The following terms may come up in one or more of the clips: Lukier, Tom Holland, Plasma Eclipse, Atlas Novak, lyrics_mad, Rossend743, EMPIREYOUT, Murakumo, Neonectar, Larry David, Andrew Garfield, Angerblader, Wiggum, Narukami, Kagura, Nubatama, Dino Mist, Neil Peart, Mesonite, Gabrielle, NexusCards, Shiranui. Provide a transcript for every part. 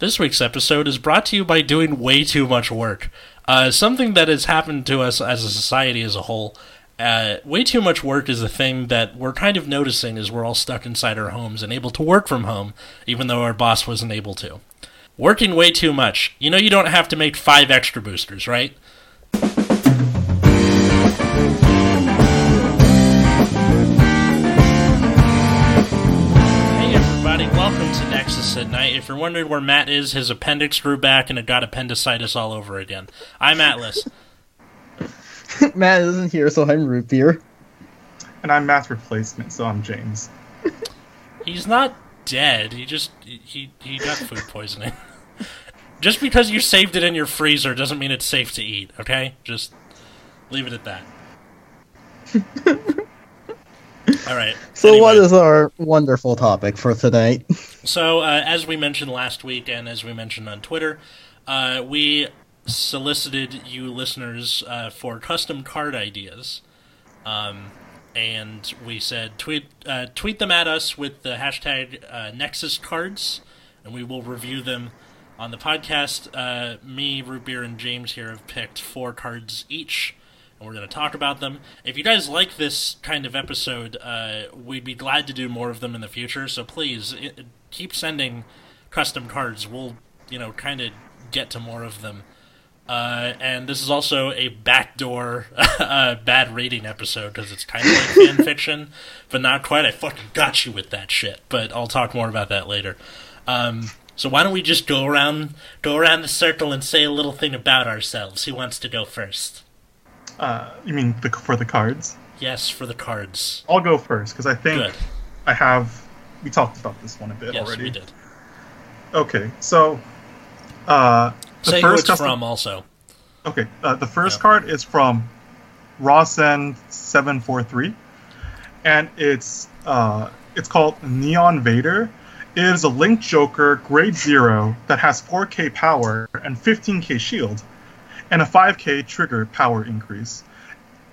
This week's episode is brought to you by doing way too much work. Something that has happened to us as a society as a whole. Way too much work is a thing that we're kind of noticing as we're all stuck inside our homes and able to work from home, even though our boss wasn't able to. Working way too much. You know you don't have to make 5 extra boosters, right? Welcome to Nexus at Night. If you're wondering where Matt is, his appendix grew back and it got appendicitis all over again. I'm Atlas. Matt isn't here, so I'm Root Beer. And I'm Matt's replacement, so I'm James. He's not dead. He just he got food poisoning. Just because you saved it in your freezer doesn't mean it's safe to eat, okay? Just leave it at that. All right. So anyway. What is our wonderful topic for tonight? So as we mentioned last week and as we mentioned on Twitter, we solicited you listeners for custom card ideas. And we said tweet them at us with the hashtag NexusCards, and we will review them on the podcast. Me, Rubeer, and James here have picked 4 cards each. We're going to talk about them. If you guys like this kind of episode, we'd be glad to do more of them in the future. So please keep sending custom cards. We'll, kind of get to more of them. And this is also a backdoor bad reading episode because it's kind of like fan fiction, but not quite. I fucking got you with that shit, but I'll talk more about that later. So why don't we just go around the circle and say a little thing about ourselves? Who wants to go first? You mean for the cards? Yes, for the cards. I'll go first, because I think good. We talked about this one a bit already. Yes, we did. Okay, so... say who it's from, also. Okay, the first card is from Rossend743, and it's called Neon Vader. It is a Link Joker, grade 0, that has 4k power and 15k shield. And a 5k trigger power increase.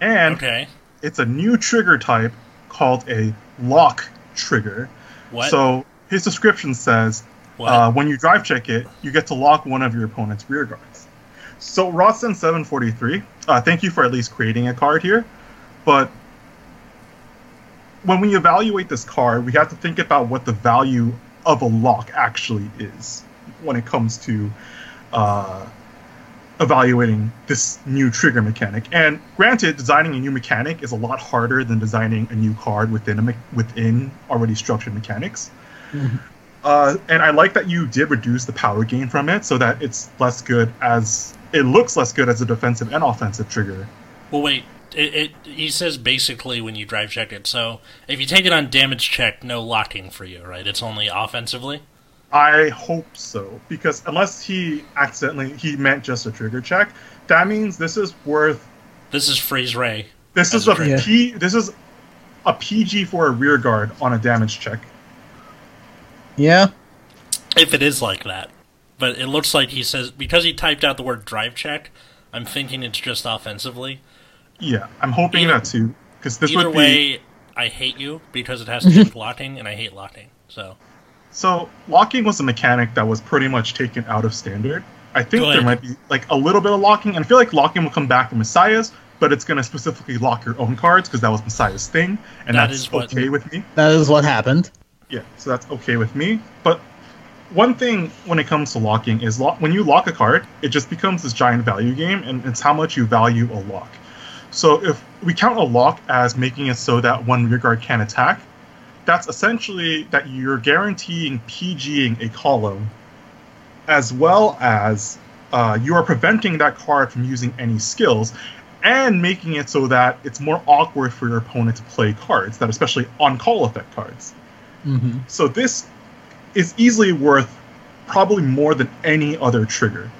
And it's a new trigger type called a lock trigger. What? So his description says, when you drive check it, you get to lock one of your opponent's rear guards. So Rossend743, thank you for at least creating a card here. But when we evaluate this card, we have to think about what the value of a lock actually is when it comes to... evaluating this new trigger mechanic. And granted, designing a new mechanic is a lot harder than designing a new card within already structured mechanics. Mm-hmm. And I like that you did reduce the power gain from it so that it's less good as... It looks less good as a defensive and offensive trigger. Well, wait. He says basically when you drive check it. So if you take it on damage check, no locking for you, right? It's only offensively? I hope so, because unless he meant just a trigger check, that means this is worth... This is freeze ray. This is a PG for a rear guard on a damage check. Yeah. If it is like that. But it looks like he says... Because he typed out the word drive check, I'm thinking it's just offensively. Yeah, I'm hoping that too. Because this would be... Either way, I hate you, because it has to do with locking, and I hate locking, so... So, locking was a mechanic that was pretty much taken out of standard. I think there might be a little bit of locking, and I feel like locking will come back from Messiah's, but it's going to specifically lock your own cards, because that was Messiah's thing, and that's okay with me. That is what happened. Yeah, so that's okay with me. But one thing when it comes to locking is when you lock a card, it just becomes this giant value game, and it's how much you value a lock. So if we count a lock as making it so that one rearguard can't attack, that's essentially that you're guaranteeing PGing a column, as well as you are preventing that card from using any skills and making it so that it's more awkward for your opponent to play cards, that especially on-call effect cards. Mm-hmm. So this is easily worth probably more than any other trigger,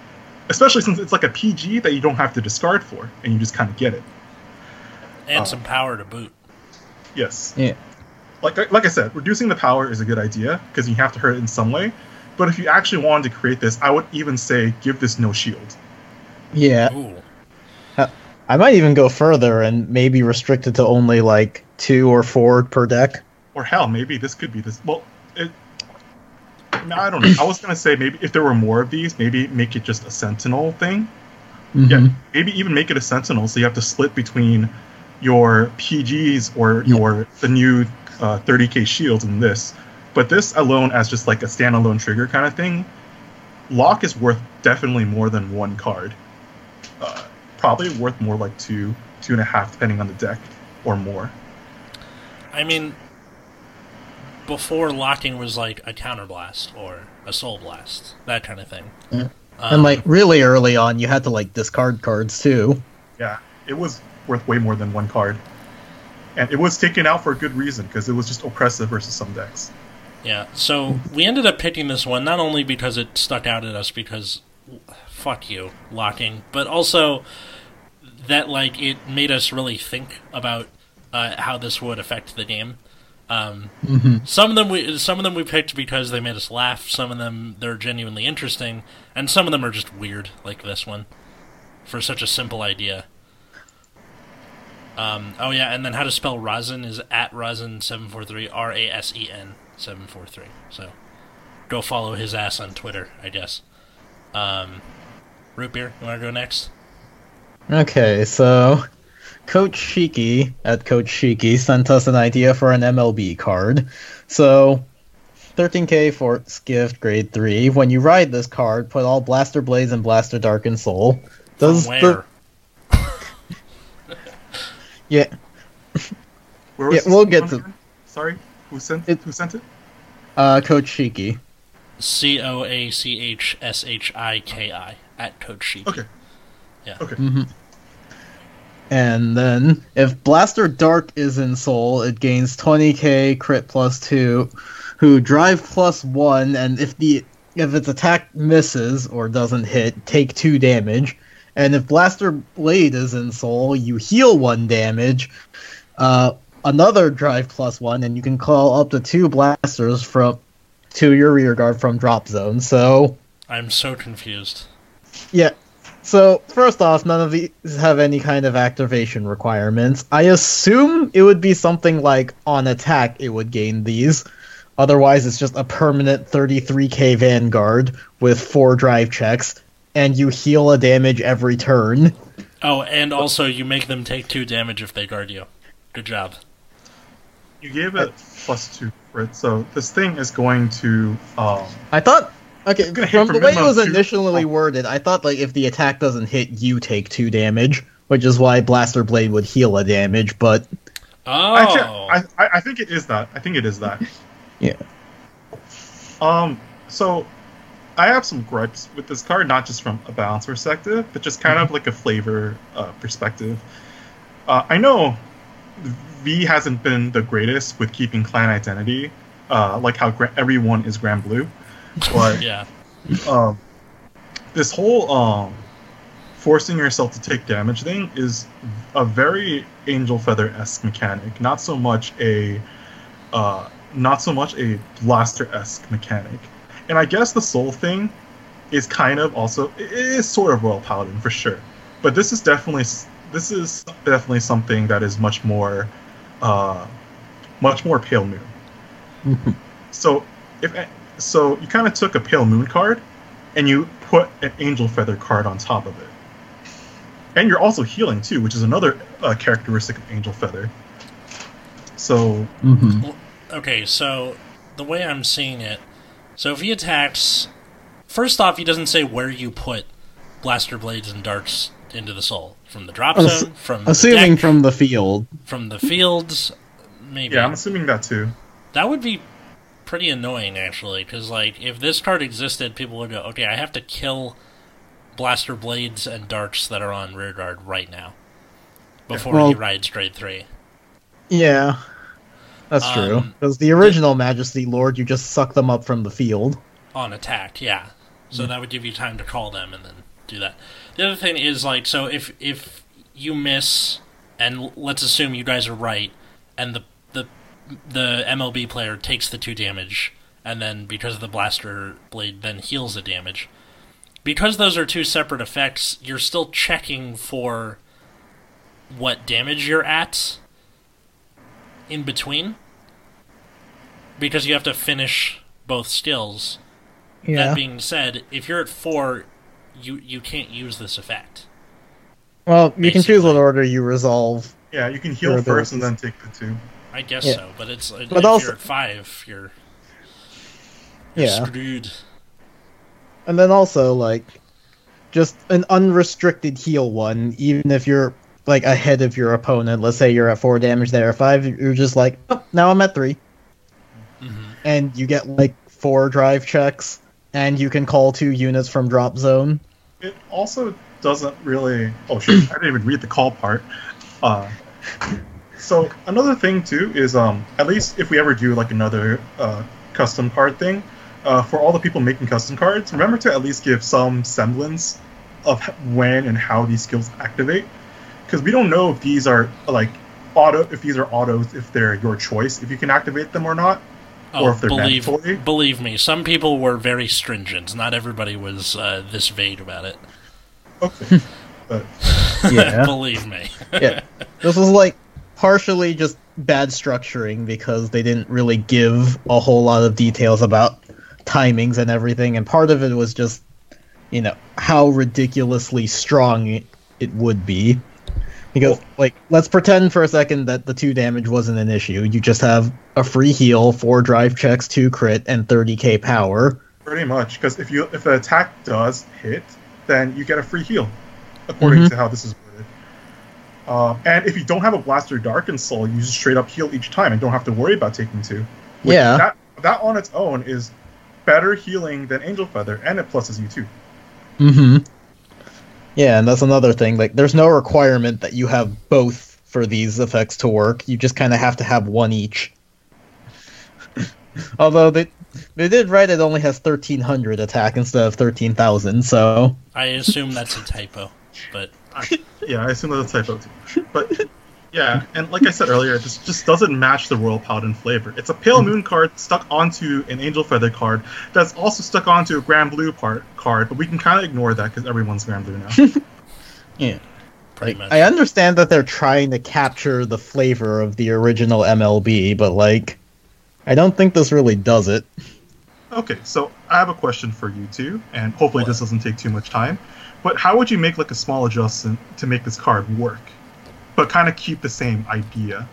especially since it's a PG that you don't have to discard for, and you just kind of get it. And some power to boot. Yes. Yeah. Like I said, reducing the power is a good idea, because you have to hurt it in some way. But if you actually wanted to create this, I would even say give this no shield. Yeah. Ooh. I might even go further and maybe restrict it to only 2 or 4 per deck. Or hell, maybe this could be this... Well, No, I don't know. I was going to say maybe if there were more of these, maybe make it just a sentinel thing. Mm-hmm. Yeah, maybe even make it a sentinel so you have to split between your PGs or your the new 30k shields and this. But this alone as just like a standalone trigger kind of thing, lock is worth definitely more than one card. Probably worth more like two and a half depending on the deck or more. I mean, before locking was like a counter blast or a soul blast, that kind of thing. Yeah. And like really early on, you had to like discard cards too. Yeah, it was worth way more than one card, and it was taken out for a good reason because it was just oppressive versus some decks. Yeah, so we ended up picking this one not only because it stuck out at us because fuck you locking, but also that like it made us really think about how this would affect the game. Some of them we picked because they made us laugh. Some of them they're genuinely interesting, and some of them are just weird, like this one, for such a simple idea. Oh yeah, and then how to spell Rossend is at Rossend743, R-A-S-E-N 743. So go follow his ass on Twitter, I guess. Root beer, you want to go next? Okay, so Coach Shiki, at Coach Shiki, sent us an idea for an MLB card. So, 13k for Skift, grade 3. When you ride this card, put all Blaster Blaze and Blaster Darkened Soul. Does where? Yeah. Where was we'll get to... Sorry, who sent it? Coach Shiki. C-O-A-C-H-S-H-I-K-I, at Coach Shiki. Okay. Yeah. Okay. Mm-hmm. And then, if Blaster Dark is in Soul, it gains 20k, crit plus 2, who drive plus 1, and if its attack misses or doesn't hit, take 2 damage. And if Blaster Blade is in Soul, you heal 1 damage, another drive plus 1, and you can call up to 2 blasters from to your rear guard from drop zone, so... I'm so confused. Yeah. So, first off, none of these have any kind of activation requirements. I assume it would be something like, on attack, it would gain these. Otherwise, it's just a permanent 33k Vanguard with 4 drive checks, and you heal a damage every turn. Oh, and also, you make them take 2 damage if they guard you. Good job. You gave it plus 2 crit, so this thing is going to... I thought... Okay, from the way it was initially worded, I thought like if the attack doesn't hit, you take 2 damage, which is why Blaster Blade would heal a damage, but... Oh! I think it is that. I think it is that. Yeah. So, I have some gripes with this card, not just from a balance perspective, but just kind of like a flavor perspective. I know V hasn't been the greatest with keeping clan identity, like how everyone is Grand Blue. But yeah. This whole forcing yourself to take damage thing is a very Angel Feather-esque mechanic, not so much a Blaster-esque mechanic. And I guess the Soul thing is kind of also it is sort of Royal Paladin for sure, but this is definitely something that is much more Pale Moon. Mm-hmm. So you kind of took a Pale Moon card, and you put an Angel Feather card on top of it. And you're also healing, too, which is another characteristic of Angel Feather. So... Mm-hmm. Well, okay, so the way I'm seeing it... So if he attacks... First off, he doesn't say where you put Blaster Blades and Darts into the Soul. From the drop zone? Assuming the deck, from the field. From the fields, maybe. Yeah, I'm assuming that, too. That would be... pretty annoying, actually, because like if this card existed, people would go, okay, I have to kill Blaster Blades and Darts that are on rear guard right now before he rides grade 3. Yeah, that's true. Because the original Majesty Lord, you just suck them up from the field. On attack, yeah. So that would give you time to call them and then do that. The other thing is, like, so if you miss, and let's assume you guys are right, and the MLB player takes the 2 damage, and then because of the Blaster Blade then heals the damage. Because those are 2 separate effects, you're still checking for what damage you're at in between. Because you have to finish both skills. That being said, if you're at 4, you can't use this effect. Well, you can choose what order you resolve. Yeah, you can heal first and then take the 2. I guess so, but it's if you're at 5, you're screwed. And then also, just an unrestricted heal one, even if you're, ahead of your opponent. Let's say you're at 4 damage, they're at 5, you're just now I'm at 3. Mm-hmm. And you get, 4 drive checks, and you can call 2 units from drop zone. It also doesn't really... Oh, shit, I didn't even read the call part. So, another thing, too, is, at least if we ever do, another custom card thing, for all the people making custom cards, remember to at least give some semblance of when and how these skills activate, because we don't know if these are if these are autos, if they're your choice, if you can activate them or not, or if they're mandatory. Believe me, some people were very stringent. Not everybody was this vague about it. Okay, but believe me. Yeah, this was partially just bad structuring because they didn't really give a whole lot of details about timings and everything, and part of it was just, how ridiculously strong it would be. Because, let's pretend for a second that the 2 damage wasn't an issue. You just have a free heal, 4 drive checks, 2 crit, and 30k power. Pretty much, because if the attack does hit, then you get a free heal, according to how this is worded. And if you don't have a Blaster Dark and Soul, you just straight up heal each time and don't have to worry about taking 2. That on its own is better healing than Angel Feather, and it pluses you too. Mm-hmm. Yeah, and that's another thing. There's no requirement that you have both for these effects to work. You just kind of have to have one each. Although they did write it only has 1,300 attack instead of 13,000, so... I assume that's a typo, but... I assume that's a typo too. But... Yeah, and like I said earlier, this just doesn't match the Royal Paladin flavor. It's a Pale Moon card stuck onto an Angel Feather card that's also stuck onto a Grand Blue card, but we can kind of ignore that because everyone's Grand Blue now. Yeah. Pretty much. I understand that they're trying to capture the flavor of the original MLB, but, I don't think this really does it. Okay, so I have a question for you two, and hopefully this doesn't take too much time, but how would you make, a small adjustment to make this card work? But kind of keep the same idea.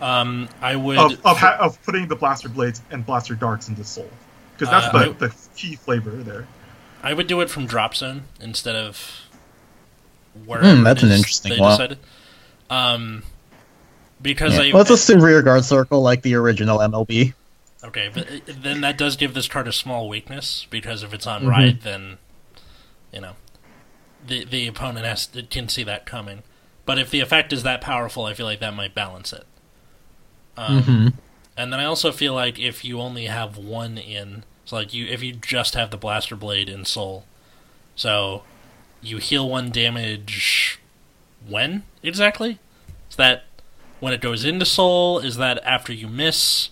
I would of putting the Blaster Blades and Blaster Darks into Soul, because that's the key flavor there. I would do it from drop zone instead of where. That's an interesting one. Because let's assume rear guard circle like the original MLB. Okay, but then that does give this card a small weakness because if it's on ride, then the opponent can see that coming. But if the effect is that powerful, I feel like that might balance it. And then I also feel like if you only have one in... So if you just have the Blaster Blade in Soul, so you heal 1 damage when, exactly? Is that when it goes into Soul? Is that after you miss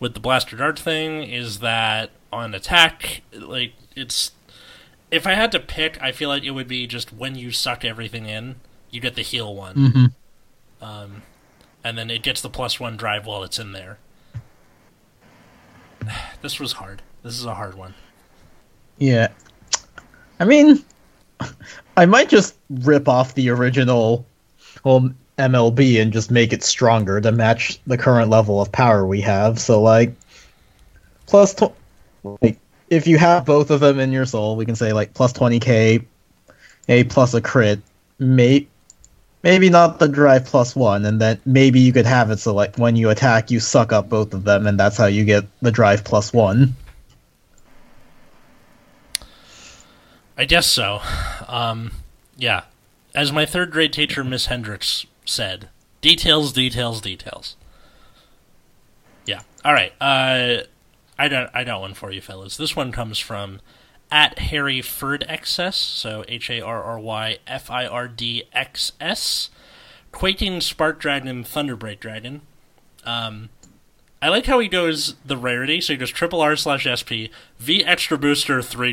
with the Blaster Dart thing? Is that on attack? It's... If I had to pick, I feel like it would be just when you suck everything in, you get the heal one. And then it gets the +1 drive while it's in there. This was hard. This is a hard one. Yeah. I mean, I might just rip off the original MLB and just make it stronger to match the current level of power we have. So, if you have both of them in your soul, we can say, plus 20k, plus a crit, maybe not the drive +1, and then maybe you could have it so when you attack you suck up both of them and that's how you get the drive +1. I guess so. As my 3rd grade teacher Miss Hendricks said, details, details, details. Yeah. Alright, I got one for you fellas. This one comes from at HarryFirdXS, so HarryFirdXS, Quaking Spark Dragon, Thunderbreak Dragon. I like how he goes the rarity, so he goes RR/SP, V extra booster, 3?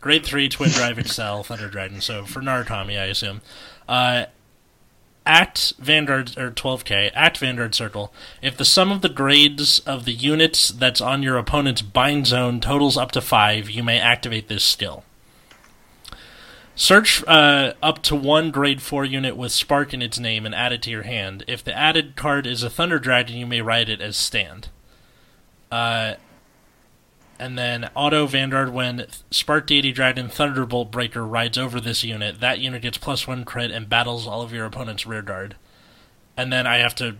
Grade 3, Twin Drive Excel, Thunder Dragon, so for Narukami, I assume. at Vanguard, or 12k, at Vanguard Circle, if the sum of the grades of the units that's on your opponent's bind zone totals up to 5, you may activate this skill. Search up to one grade 4 unit with Spark in its name and add it to your hand. If the added card is a Thunder Dragon, you may write it as Stand. And then auto Vanguard when Spark Deity Dragon Thunderbolt Breaker rides over this unit. That unit gets +1 crit and battles all of your opponent's rearguard. And then I have to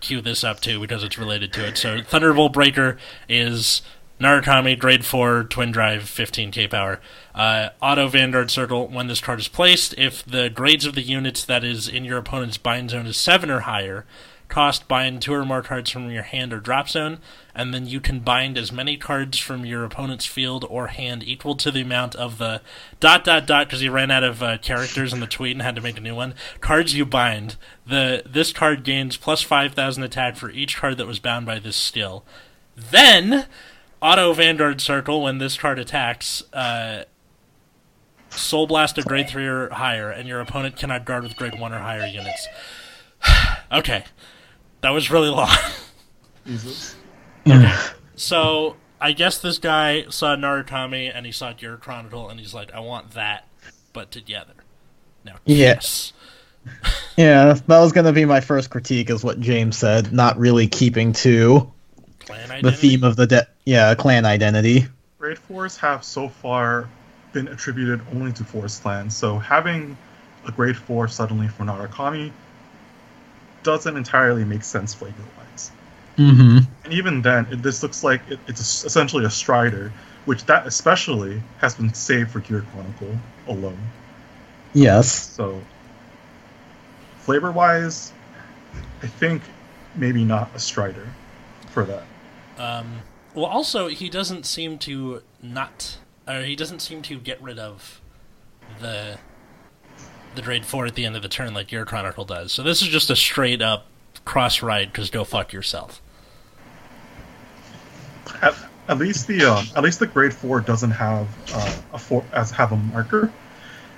cue this up too because it's related to it. So Thunderbolt Breaker is Narukami, grade 4, Twin Drive, 15k power. Auto Vanguard Circle, when this card is placed, if the grades of the units that is in your opponent's bind zone is 7 or higher, cost bind 2 or more cards from your hand or drop zone, and then you can bind as many cards from your opponent's field or hand equal to the amount of the ... because he ran out of characters in the tweet and had to make a new one. Cards you bind. This card gains +5,000 attack for each card that was bound by this skill. Then auto Vanguard Circle, when this card attacks, Soul Blast a grade 3 or higher, and your opponent cannot guard with grade 1 or higher units. Okay. That was really long. Jesus. Okay. So, I guess this guy saw Narukami, and he saw Gear Chronicle, and he's like, I want that, but together. Now, yes. Yeah, that was going to be my first critique, is what James said, not really keeping to the theme of the clan identity. Grade 4s have so far been attributed only to Forest clans, so having a grade 4 suddenly for Narukami doesn't entirely make sense flavor-wise. Mm-hmm. And even then, this looks like it's essentially a Strider, which that especially has been saved for Gear Chronicle alone. Yes. So, flavor-wise, I think maybe not a Strider for that. Well, also, he doesn't seem to get rid of the grade 4 at the end of the turn like Gear Chronicle does. So this is just a straight up cross ride because go fuck yourself. At least the grade 4 doesn't have a marker.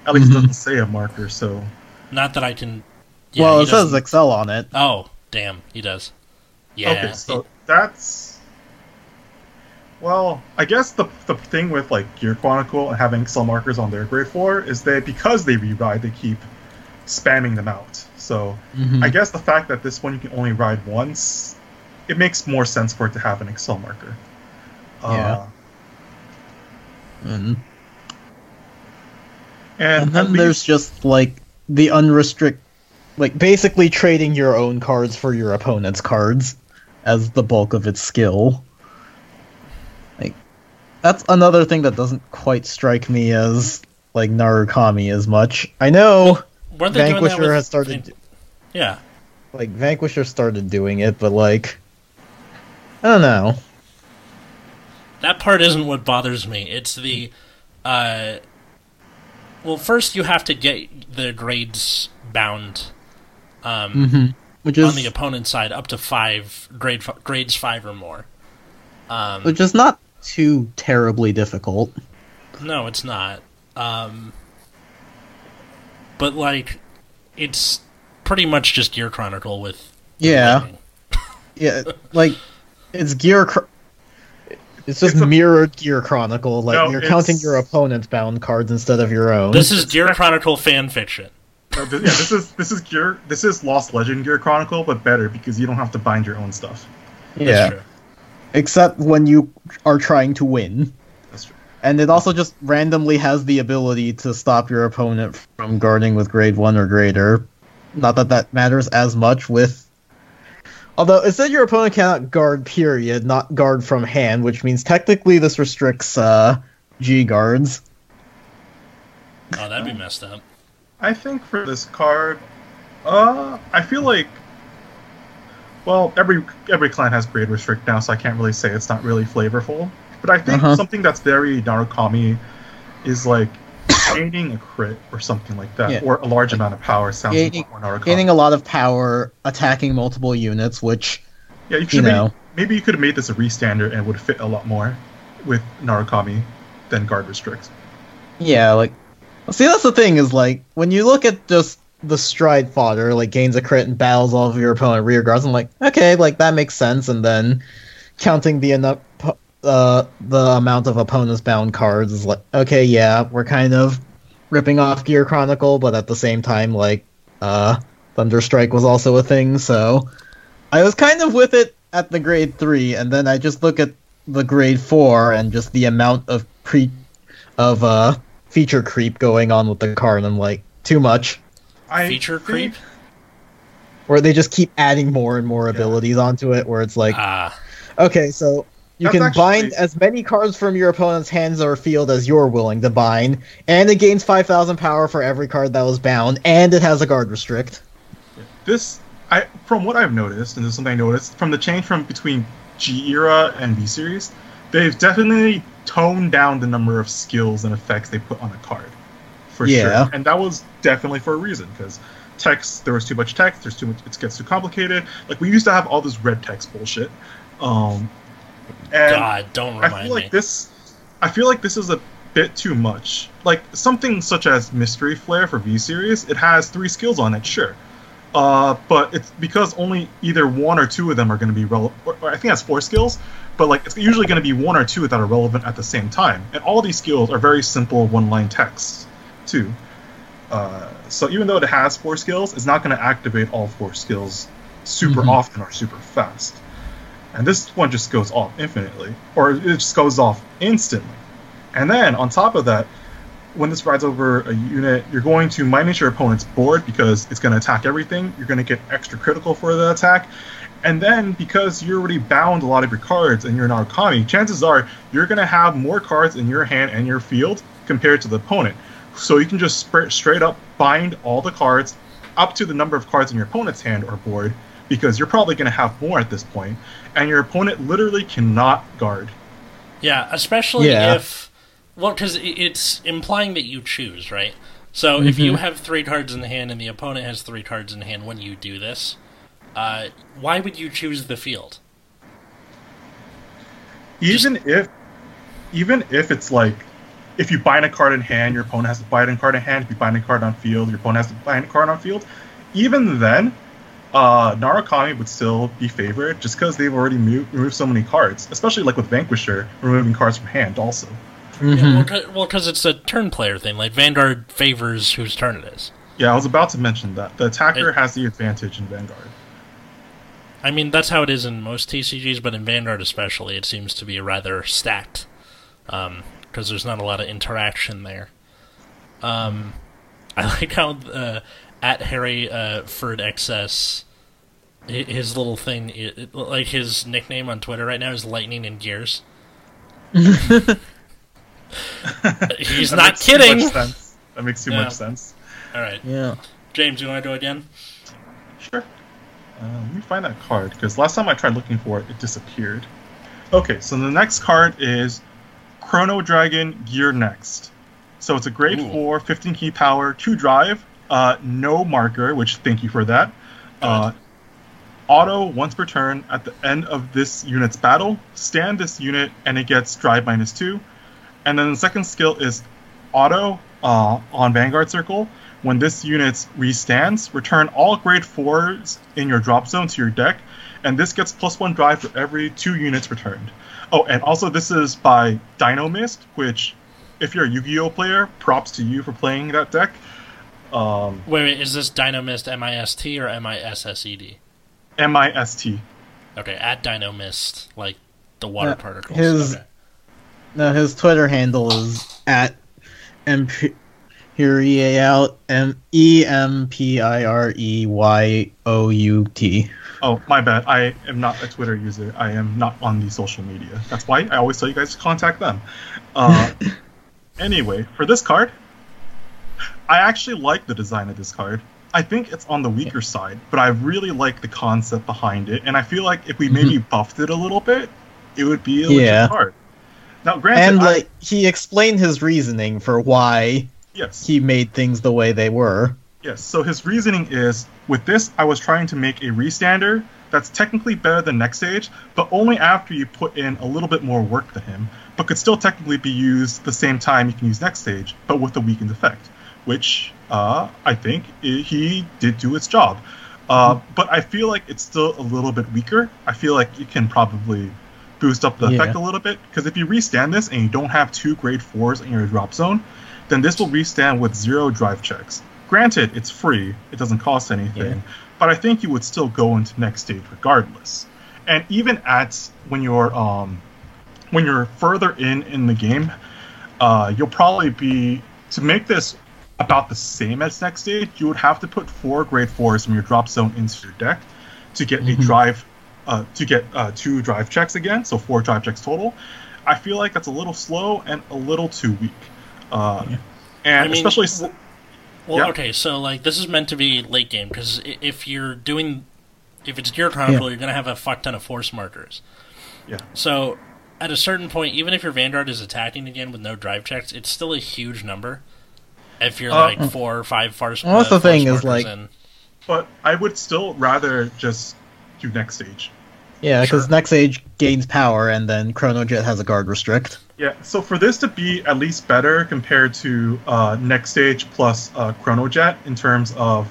At least it doesn't say a marker. So not that I can. Yeah, well, it says Excel on it. Oh damn, he does. Yeah. Okay, so that's. Well, I guess the thing with like Gear Chronicle and having Excel markers on their grade 4 is that because they re-ride, they keep spamming them out. So I guess the fact that this one you can only ride once, it makes more sense for it to have an Excel marker. Yeah. And then there's just like the unrestricted, like basically trading your own cards for your opponent's cards as the bulk of its skill. That's another thing that doesn't quite strike me as like Narukami as much. I know Vanquisher has started. Yeah, like Vanquisher started doing it, but like I don't know. That part isn't what bothers me. It's the well, first you have to get the grades bound, which is on the opponent's side up to 5 grades 5 or more, which is not too terribly difficult. No, it's not. But like, it's pretty much just Gear Chronicle with yeah, like it's Gear. It's just mirrored Gear Chronicle. Like no, you're counting your opponent's bound cards instead of your own. This is Gear Chronicle fan fiction. This is Lost Legend Gear Chronicle, but better because you don't have to bind your own stuff. Yeah. That's true. Except when you are trying to win. That's true. And it also just randomly has the ability to stop your opponent from guarding with grade 1 or greater. Not that that matters as much with... Although, it said your opponent cannot guard, period, not guard from hand, which means technically this restricts G-guards. Oh, that'd be messed up. I think for this card, I feel like... Well, every clan has grade restrict now, so I can't really say it's not really flavorful. But I think something that's very Narukami is like gaining a crit or something like that, or a large amount of power sounds a lot more Narukami. Gaining a lot of power, attacking multiple units, which maybe you could have made this a restander and it would fit a lot more with Narukami than guard restricts. Yeah, like see that's the thing is like when you look at just the stride fodder, like gains a crit and battles all of your opponent rear guards. I'm like, okay, like that makes sense. And then counting the amount of opponent's bound cards is like, okay, yeah, we're kind of ripping off Gear Chronicle, but at the same time, like, Thunderstrike was also a thing, so I was kind of with it at the grade 3, and then I just look at the grade 4 and just the amount of feature creep going on with the card, and I'm like, too much. Feature creep? Where they just keep adding more and more abilities onto it, where it's like, okay, so you can bind as many cards from your opponent's hands or field as you're willing to bind, and it gains 5,000 power for every card that was bound, and it has a guard restrict. This, from what I've noticed, and this is something I noticed, from the change from between G era and B series, they've definitely toned down the number of skills and effects they put on a card. For sure. And that was definitely for a reason, because text, there was too much text, there's too much, it gets too complicated. Like, we used to have all this red text bullshit. And God, don't remind me. I feel like this is a bit too much. Like, something such as Mystery Flare for V series, it has 3 skills on it, sure. But it's because only either one or two of them are going to be relevant. I think that's 4 skills, but like it's usually going to be one or two that are relevant at the same time. And all these skills are very simple one-line text, too. So even though it has 4 skills, it's not going to activate all 4 skills super often or super fast. And this one just goes off infinitely, or it just goes off instantly. And then on top of that, when this rides over a unit, you're going to minus your opponent's board because it's going to attack everything. You're going to get extra critical for the attack. And then because you're already bound a lot of your cards and you're an Arcani, chances are you're going to have more cards in your hand and your field compared to the opponent. So you can just straight up bind all the cards up to the number of cards in your opponent's hand or board because you're probably going to have more at this point. And your opponent literally cannot guard. Yeah, especially if... Well, because it's implying that you choose, right? So if you have 3 cards in the hand and the opponent has 3 cards in hand when you do this, why would you choose the field? Even if it's like, if you bind a card in hand, your opponent has to bind a card in hand. If you bind a card on field, your opponent has to bind a card on field. Even then, Narukami would still be favored just because they've already removed so many cards, especially like with Vanquisher, removing cards from hand also. Yeah, well, because it's a turn player thing. Like, Vanguard favors whose turn it is. Yeah, I was about to mention that. The attacker has the advantage in Vanguard. I mean, that's how it is in most TCGs, but in Vanguard especially, it seems to be rather stacked. Because there's not a lot of interaction there. I like how at HarryFirdXS, his little thing, like his nickname on Twitter right now is Lightning and Gears. He's not kidding. That makes too much sense. All right. Yeah. James, you want to go again? Sure. Let me find that card, because last time I tried looking for it, it disappeared. Okay, so the next card is Chrono Dragon Gear Next. So it's a grade 4, 15 key power, 2 drive, no marker, which thank you for that. Auto, once per turn, at the end of this unit's battle, stand this unit, and it gets drive -2. And then the second skill is auto on Vanguard Circle. When this unit restands, return all grade 4s in your drop zone to your deck, and this gets +1 drive for every 2 units returned. Oh, and also this is by Dino Mist, which, if you're a Yu-Gi-Oh player, props to you for playing that deck. Wait, is this Dino Mist M-I-S-T or M-I-S-S-E-D? M-I-S-T. Okay, at Dino Mist, like the water particles. No, his Twitter handle is at EMPIREYOUT. Oh, my bad. I am not a Twitter user. I am not on the social media. That's why I always tell you guys to contact them. Anyway, for this card, I actually like the design of this card. I think it's on the weaker side, but I really like the concept behind it. And I feel like if we maybe buffed it a little bit, it would be a legit card. Now, granted, and like he explained his reasoning for why he made things the way they were. Yes, so his reasoning is, with this, I was trying to make a restander that's technically better than Next Stage, but only after you put in a little bit more work than him, but could still technically be used the same time you can use Next Stage, but with a weakened effect. which I think he did do its job. But I feel like it's still a little bit weaker. I feel like you can probably boost up the effect a little bit, because if you restand this and you don't have two grade 4s in your drop zone, then this will restand with 0 drive checks. Granted, it's free, it doesn't cost anything, but I think you would still go into next stage regardless. And even at when you're further in the game, you'll probably be, to make this about the same as next stage, you would have to put 4 grade 4s from your drop zone into your deck to get a drive, to get 2 drive checks again, so 4 drive checks total. I feel like that's a little slow and a little too weak, and I mean, especially. Okay, so like this is meant to be late game, because if you're doing, if it's gear chronicle, you're gonna have a fuck ton of force markers. Yeah. So at a certain point, even if your Vanguard is attacking again with no drive checks, it's still a huge number. If you're like 4 or 5 force, well, that's the thing is like. In. But I would still rather just do next stage. Yeah, because next stage gains power, and then Chrono Jet has a guard restrict. Yeah, so for this to be at least better compared to next stage plus Chrono Jet in terms of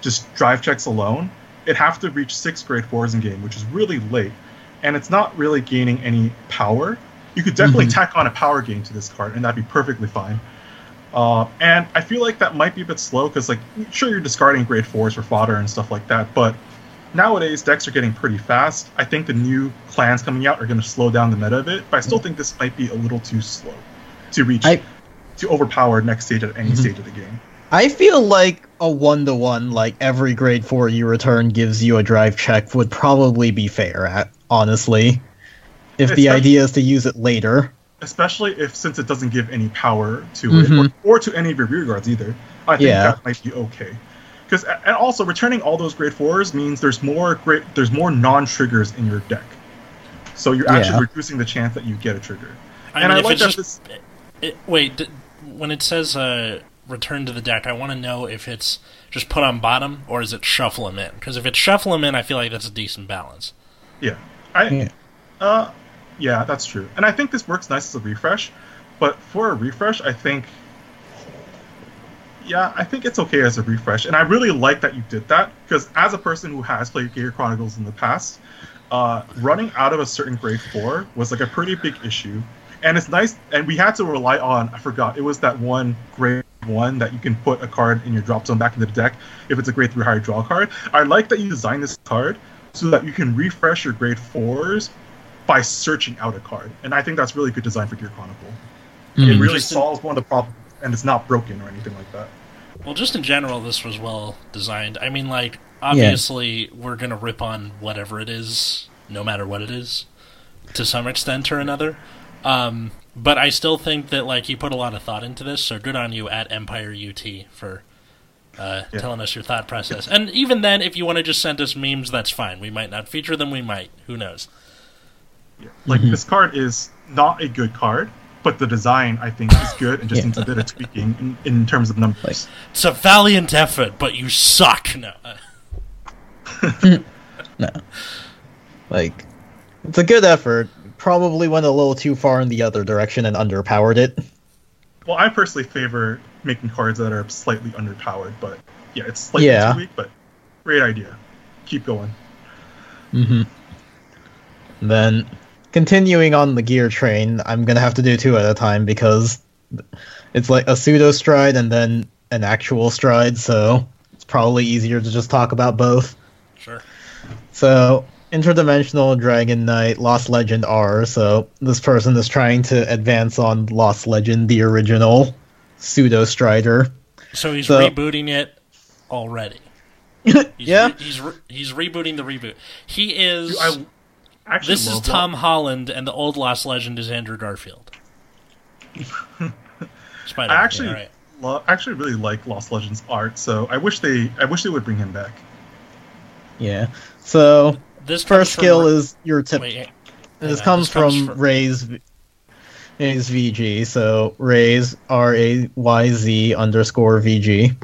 just drive checks alone, it have to reach 6 grade 4s in game, which is really late, and it's not really gaining any power. You could definitely tack on a power gain to this card, and that'd be perfectly fine. And I feel like that might be a bit slow, because like, sure, you're discarding grade 4s for fodder and stuff like that, but nowadays, decks are getting pretty fast. I think the new clans coming out are going to slow down the meta of it, but I still think this might be a little too slow to reach, to overpower next stage at any stage of the game. I feel like a 1-to-1, like every grade 4 you return gives you a drive check, would probably be fair, honestly. If the idea is to use it later. Especially if, since it doesn't give any power to it, or to any of your rear guards either, I think that might be okay. Because, and also, returning all those grade 4s means there's more non-triggers in your deck. So you're actually reducing the chance that you get a trigger. I mean, I like that just, wait, when it says return to the deck, I want to know if it's just put on bottom, or is it shuffle them in? Because if it's shuffle them in, I feel like that's a decent balance. Yeah. Yeah, that's true. And I think this works nice as a refresh, but for a refresh, I think... yeah, I think it's okay as a refresh, and I really like that you did that, because as a person who has played Gear Chronicles in the past, running out of a certain grade 4 was like a pretty big issue, and it's nice, and we had to rely on, I forgot, it was that one grade 1 that you can put a card in your drop zone back into the deck if it's a grade 3 higher draw card. I like that you designed this card so that you can refresh your grade 4s by searching out a card, and I think that's really good design for Gear Chronicle. It really solves one of the problems, and it's not broken or anything like that. Well, just in general, this was well designed. I mean, like, obviously, we're going to rip on whatever it is, no matter what it is, to some extent or another. But I still think that, like, you put a lot of thought into this, so good on you at Empire UT for telling us your thought process. And even then, if you want to just send us memes, that's fine. We might not feature them, we might. Who knows? Yeah. Like, this card is not a good card. But the design, I think, is good and just needs a bit of tweaking in terms of numbers. Like, it's a valiant effort, but you suck. No. No. Like, it's a good effort. Probably went a little too far in the other direction and underpowered it. Well, I personally favor making cards that are slightly underpowered, but yeah, it's slightly too weak, but great idea. Keep going. Then... continuing on the gear train, I'm going to have to do 2 at a time, because it's like a pseudo stride and then an actual stride, so it's probably easier to just talk about both. Sure. So, Interdimensional Dragon Knight, Lost Legend R, so this person is trying to advance on Lost Legend, the original pseudo strider. So he's rebooting it already. He's rebooting the reboot. He is... this is Tom Holland, and the old Lost Legend is Andrew Garfield. Spider-Man, I actually actually really like Lost Legend's art, so I wish they would bring him back. Yeah. So this first skill is your tip. This comes from Ray's VG. So Ray's RAYZ_VG.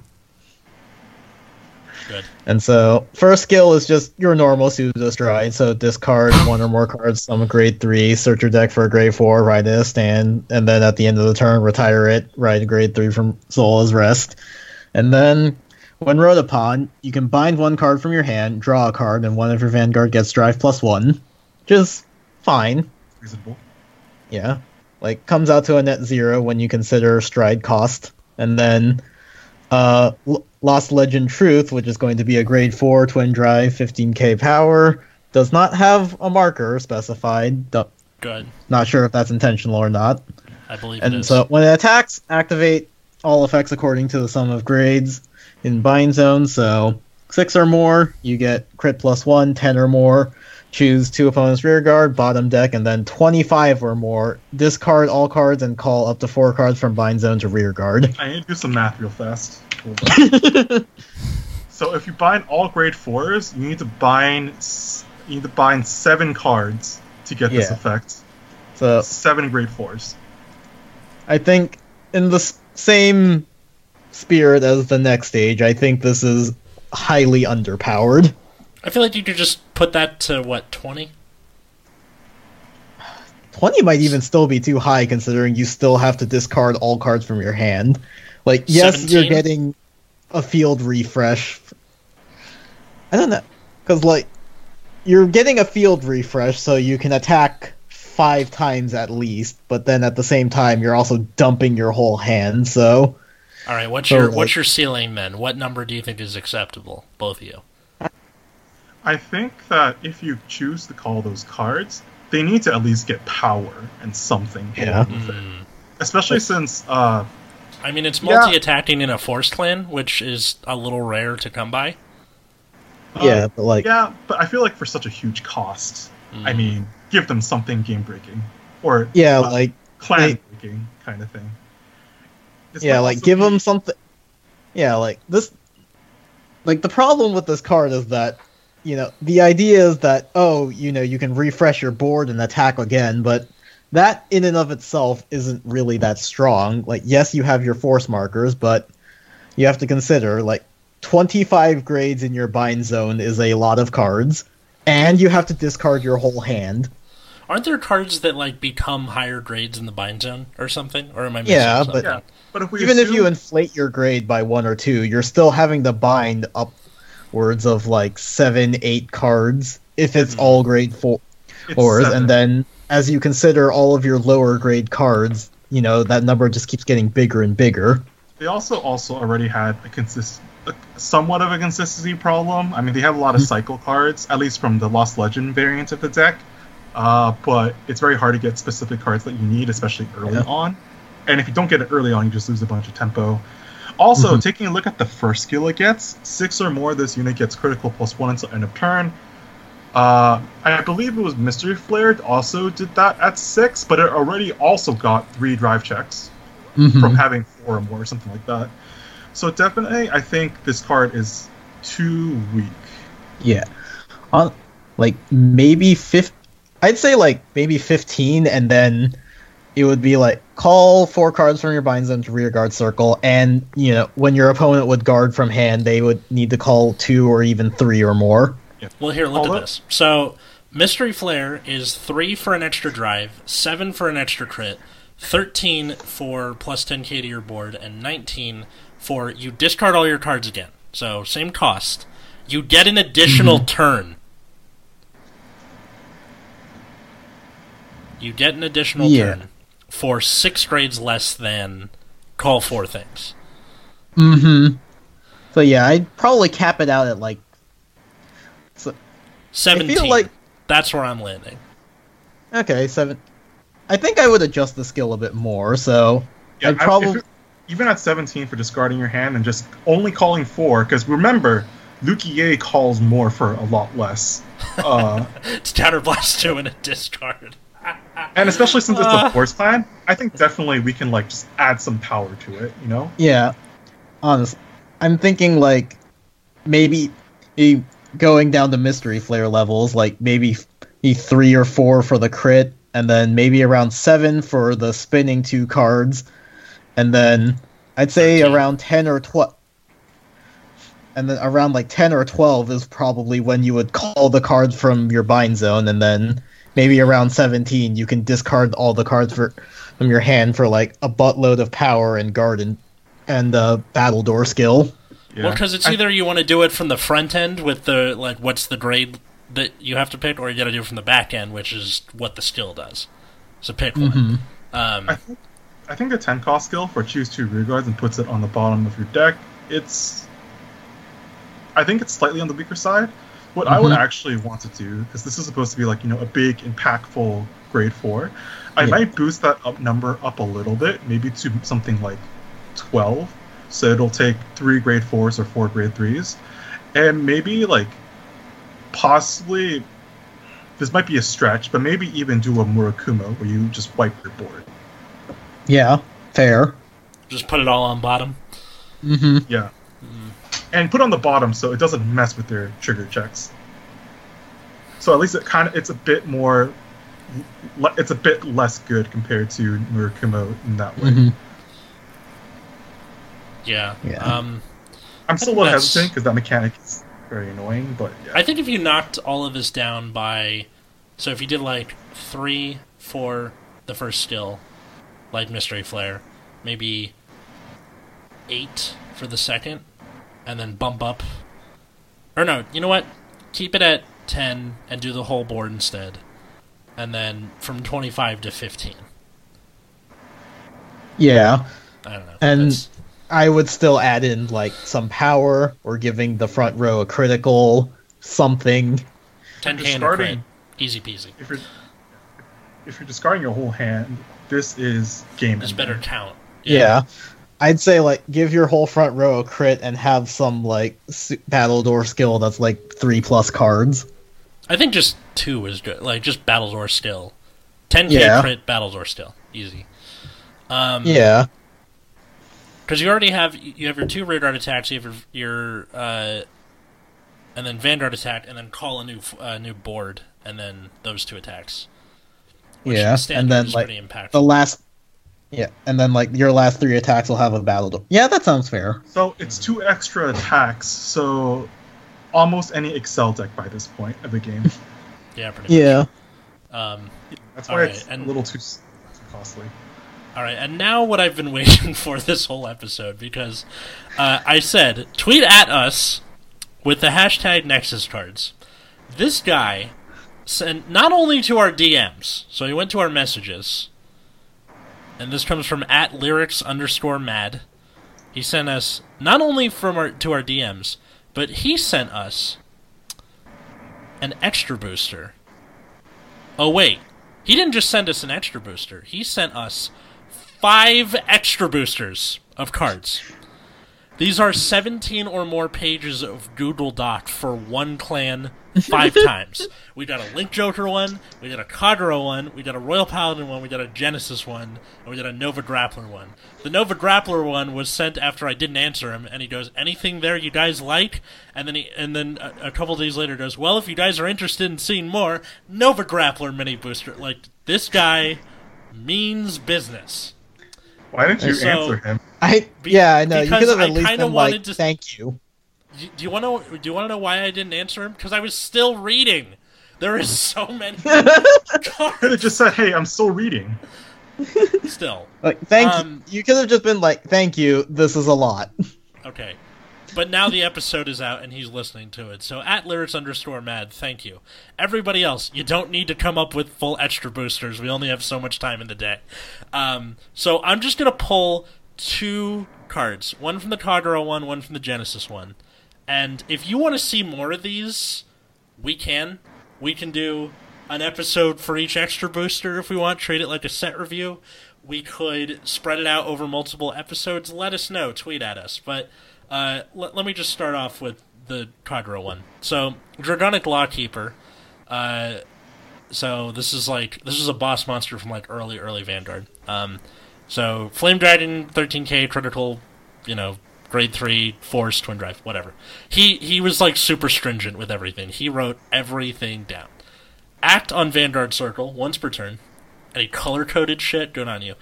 Good. And so first skill is just your normal pseudo stride. So discard one or more cards from grade 3, search your deck for a grade 4, ride it a stand, and then at the end of the turn retire it, ride grade 3 from Zola's Rest. And then when rode upon, you can bind one card from your hand, draw a card, and one of your Vanguard gets drive +1, which is fine. Reasonable. Yeah. Like, comes out to a net 0 when you consider stride cost. And then Lost Legend Truth, which is going to be a grade 4 twin drive, 15k power, does not have a marker specified. Good. Not sure if that's intentional or not. I believe it is. And so when it attacks, activate all effects according to the sum of grades in bind zone. So 6 or more, you get crit +1, 10 or more, choose 2 opponents' rearguard, bottom deck, and then 25 or more, discard all cards and call up to 4 cards from bind zone to rearguard. I need to do some math real fast. So if you bind all grade 4s, you need to bind 7 cards to get this effect. So 7 grade 4s. I think in the same spirit as the next stage, I think this is highly underpowered. I feel like you could just put that to, what, 20? 20 might even still be too high, considering you still have to discard all cards from your hand. Like, yes, 17? You're getting a field refresh. I don't know. Because, like, you're getting a field refresh, so you can attack 5 times at least, but then at the same time, you're also dumping your whole hand, so... Alright, what's your ceiling, then? What number do you think is acceptable, both of you? I think that if you choose to call those cards, they need to at least get power and something. Yeah. With it. Especially since... I mean, it's multi-attacking in a Force Clan, which is a little rare to come by. Yeah, but like... Yeah, but I feel like for such a huge cost, I mean, give them something game-breaking. Or like clan-breaking kind of thing. This like, give them something... Yeah, like, this... Like, the problem with this card is that, you know, the idea is that, oh, you know, you can refresh your board and attack again, but... That, in and of itself, isn't really that strong. Like, yes, you have your force markers, but you have to consider, like, 25 grades in your bind zone is a lot of cards, and you have to discard your whole hand. Aren't there cards that, like, become higher grades in the bind zone or something? Or am I missing something? Yeah, but if we even assume... if you inflate your grade by 1 or 2, you're still having to bind upwards of, like, 7, 8 cards, if it's all grade 4s, and then... As you consider all of your lower grade cards, you know, that number just keeps getting bigger and bigger. They also already had somewhat of a consistency problem. I mean, they have a lot of cycle cards, at least from the Lost Legend variant of the deck. But it's very hard to get specific cards that you need, especially early on. And if you don't get it early on, you just lose a bunch of tempo. Also, taking a look at the first skill it gets, 6 or more, this unit gets critical +1 until end of turn. I believe it was Mystery Flared also did that at 6, but it already also got 3 drive checks from having 4 or more or something like that. So definitely, I think this card is too weak. Yeah. I'd say like maybe 15, and then it would be like, call 4 cards from your bind zone to rearguard circle, and, you know, when your opponent would guard from hand, they would need to call 2 or even 3 or more. Yeah. Well, here, look at this. So, Mystery Flare is 3 for an extra drive, 7 for an extra crit, 13 for +10k to your board, and 19 for you discard all your cards again. So, same cost. You get an additional turn. You get an additional turn for 6 grades less than call 4 things. So, yeah, I'd probably cap it out at, like, 17. I feel like... That's where I'm landing. Okay, 7. I think I would adjust the skill a bit more, so... Yeah, I'd probably... Even at 17 for discarding your hand and just only calling 4, because remember, Lukier calls more for a lot less. It's Counterblast 2 and a discard. And especially since it's the Force Clan, I think definitely we can, like, just add some power to it, you know? Yeah. Honestly. I'm thinking, like, maybe... Going down to Mystery Flare levels, like maybe 3 or 4 for the crit, and then maybe around 7 for the spinning 2 cards, and then I'd say around 10 or 12. And then around like 10 or 12 is probably when you would call the card from your bind zone, and then maybe around 17 you can discard all the cards from your hand for like a buttload of power and guard and battle door skill. Yeah. Well, because it's either you want to do it from the front end with the like what's the grade that you have to pick, or you got to do it from the back end, which is what the skill does. So pick one. I think the 10 cost skill for choose 2 rear guards and puts it on the bottom of your deck. I think it's slightly on the weaker side. What I would actually want to do, because this is supposed to be like, you know, a big impactful grade 4, I might boost that number up a little bit, maybe to something like 12. So it'll take 3 grade 4s or 4 grade 3s. And maybe like possibly this might be a stretch, but maybe even do a Murakumo where you just wipe your board. Yeah, fair. Just put it all on bottom. Yeah. And put on the bottom so it doesn't mess with their trigger checks. So at least it's a bit less good compared to Murakumo in that way. Yeah. I'm still a little hesitant because that mechanic is very annoying, but yeah. I think if you knocked all of this down by... So if you did like 3, 4, the first skill, like Mystery Flare, maybe 8 for the second, and then bump up... Or no, you know what? Keep it at 10 and do the whole board instead. And then from 25 to 15. Yeah. I don't know. And I would still add in, like, some power, or giving the front row a critical, something. 10k or crit. Easy peasy. If you're discarding your whole hand, this is game. This better count. Yeah. I'd say, like, give your whole front row a crit and have some, like, Battledore skill that's, like, 3+ cards. I think just 2 is good. Like, just Battledore skill. 10k crit, Battledore skill. Easy. Yeah. Because you already have... You have your 2 rear guard attacks, you have your and then vanguard attack, and then call a new board, and then those 2 attacks. Yeah, and then, like, the last... Yeah, and then like your last 3 attacks will have a battle door. Yeah, that sounds fair. So it's 2 extra attacks, so almost any Excel deck by this point of the game. Yeah, pretty much. Yeah. That's why it's a little too costly. Alright, and now what I've been waiting for this whole episode, because I said, tweet at us with the hashtag Nexus cards. This guy sent not only to our DMs, so he went to our messages... And this comes from @lyrics_mad. He sent us not only to our DMs, but he sent us an extra booster. Oh wait, he didn't just send us an extra booster. He sent us 5 extra boosters of cards. These are 17 or more pages of Google Doc for one clan 5 times. We got a Link Joker one, we got a Kagura one, we got a Royal Paladin one, we got a Genesis one, and we got a Nova Grappler one. The Nova Grappler one was sent after I didn't answer him, and he goes, "Anything there you guys like?" And then a couple days later goes, "Well, if you guys are interested in seeing more, Nova Grappler mini booster." Like, this guy means business. Why didn't you answer him? I know. You could have at least been like, thank you. Do you want to know why I didn't answer him? Because I was still reading. There is so many cards. Could have just said, "Hey, I'm still reading." Still. Like, thank you. You could have just been like, "Thank you. This is a lot." Okay. But now the episode is out and he's listening to it. So @lyrics_mad, thank you. Everybody else, you don't need to come up with full extra boosters. We only have so much time in the day. So I'm just going to pull 2 cards. One from the Kagura one from the Genesis one. And if you want to see more of these, we can. We can do an episode for each extra booster if we want. Treat it like a set review. We could spread it out over multiple episodes. Let us know. Tweet at us. But... let me just start off with the Kagura one. So, Dragonic Lawkeeper. So this is a boss monster from like early Vanguard. So Flame Dragon, 13k critical, you know, grade 3 force twin drive, whatever. He was like super stringent with everything. He wrote everything down. Act on Vanguard Circle once per turn. Any color coded shit, good on you.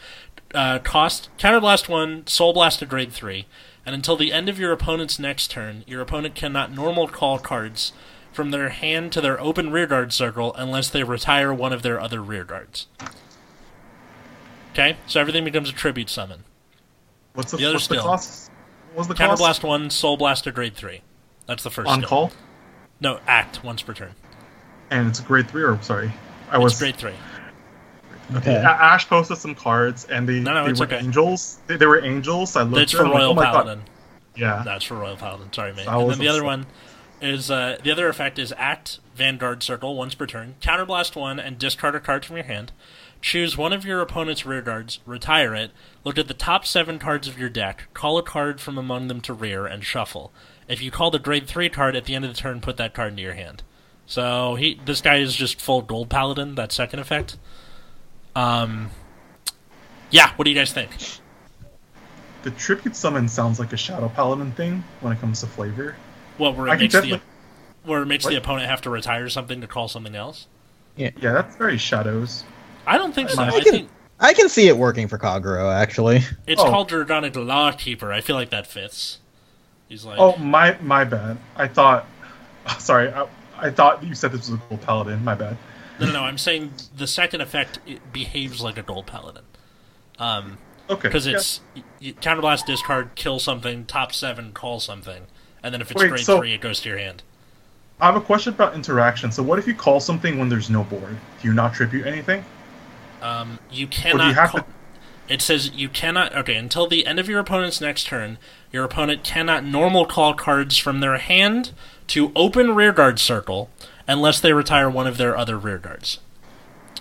Cost Counterblast 1, Soul Blast to grade 3. and until the end of your opponent's next turn, your opponent cannot normal call cards from their hand to their open rearguard circle unless they retire one of their other rearguards. Okay? So everything becomes a tribute summon. What's the other skill? What's the cost? Counterblast 1, Soul Blaster Grade 3. That's the first skill. On call? No, act once per turn. And it's Grade 3 or... Sorry. It's Grade 3. Okay. Ash posted some cards, and they were angels. They were angels. So I looked. That's for Royal Paladin. God. Yeah, that's for Royal Paladin. Sorry, mate. So and then the other one is the other effect is act Vanguard Circle once per turn, counterblast one, and discard a card from your hand. Choose one of your opponent's rear guards, retire it. Look at the top 7 cards of your deck. Call a card from among them to rear and shuffle. If you call the Grade 3 card at the end of the turn, put that card into your hand. So this guy is just full Gold Paladin. That second effect. Yeah, what do you guys think? The Tribute Summon sounds like a Shadow Paladin thing when it comes to flavor. What, where it makes the opponent have to retire something to call something else? Yeah, that's very Shadows. I don't think so. I can see it working for Kaguro, actually. It's called Dragonic Lawkeeper. I feel like that fits. He's like... Oh, my bad. I thought... Sorry, I thought you said this was a Gold Paladin. My bad. No, I'm saying the second effect it behaves like a Gold Paladin. Okay. Because it's counterblast, discard, kill something, top 7, call something, and then if it's grade 3, it goes to your hand. I have a question about interaction. So what if you call something when there's no board? Do you not tribute anything? You cannot... Or do you have to... It says you cannot... Okay, until the end of your opponent's next turn, your opponent cannot normal call cards from their hand to open rearguard circle... unless they retire one of their other rearguards.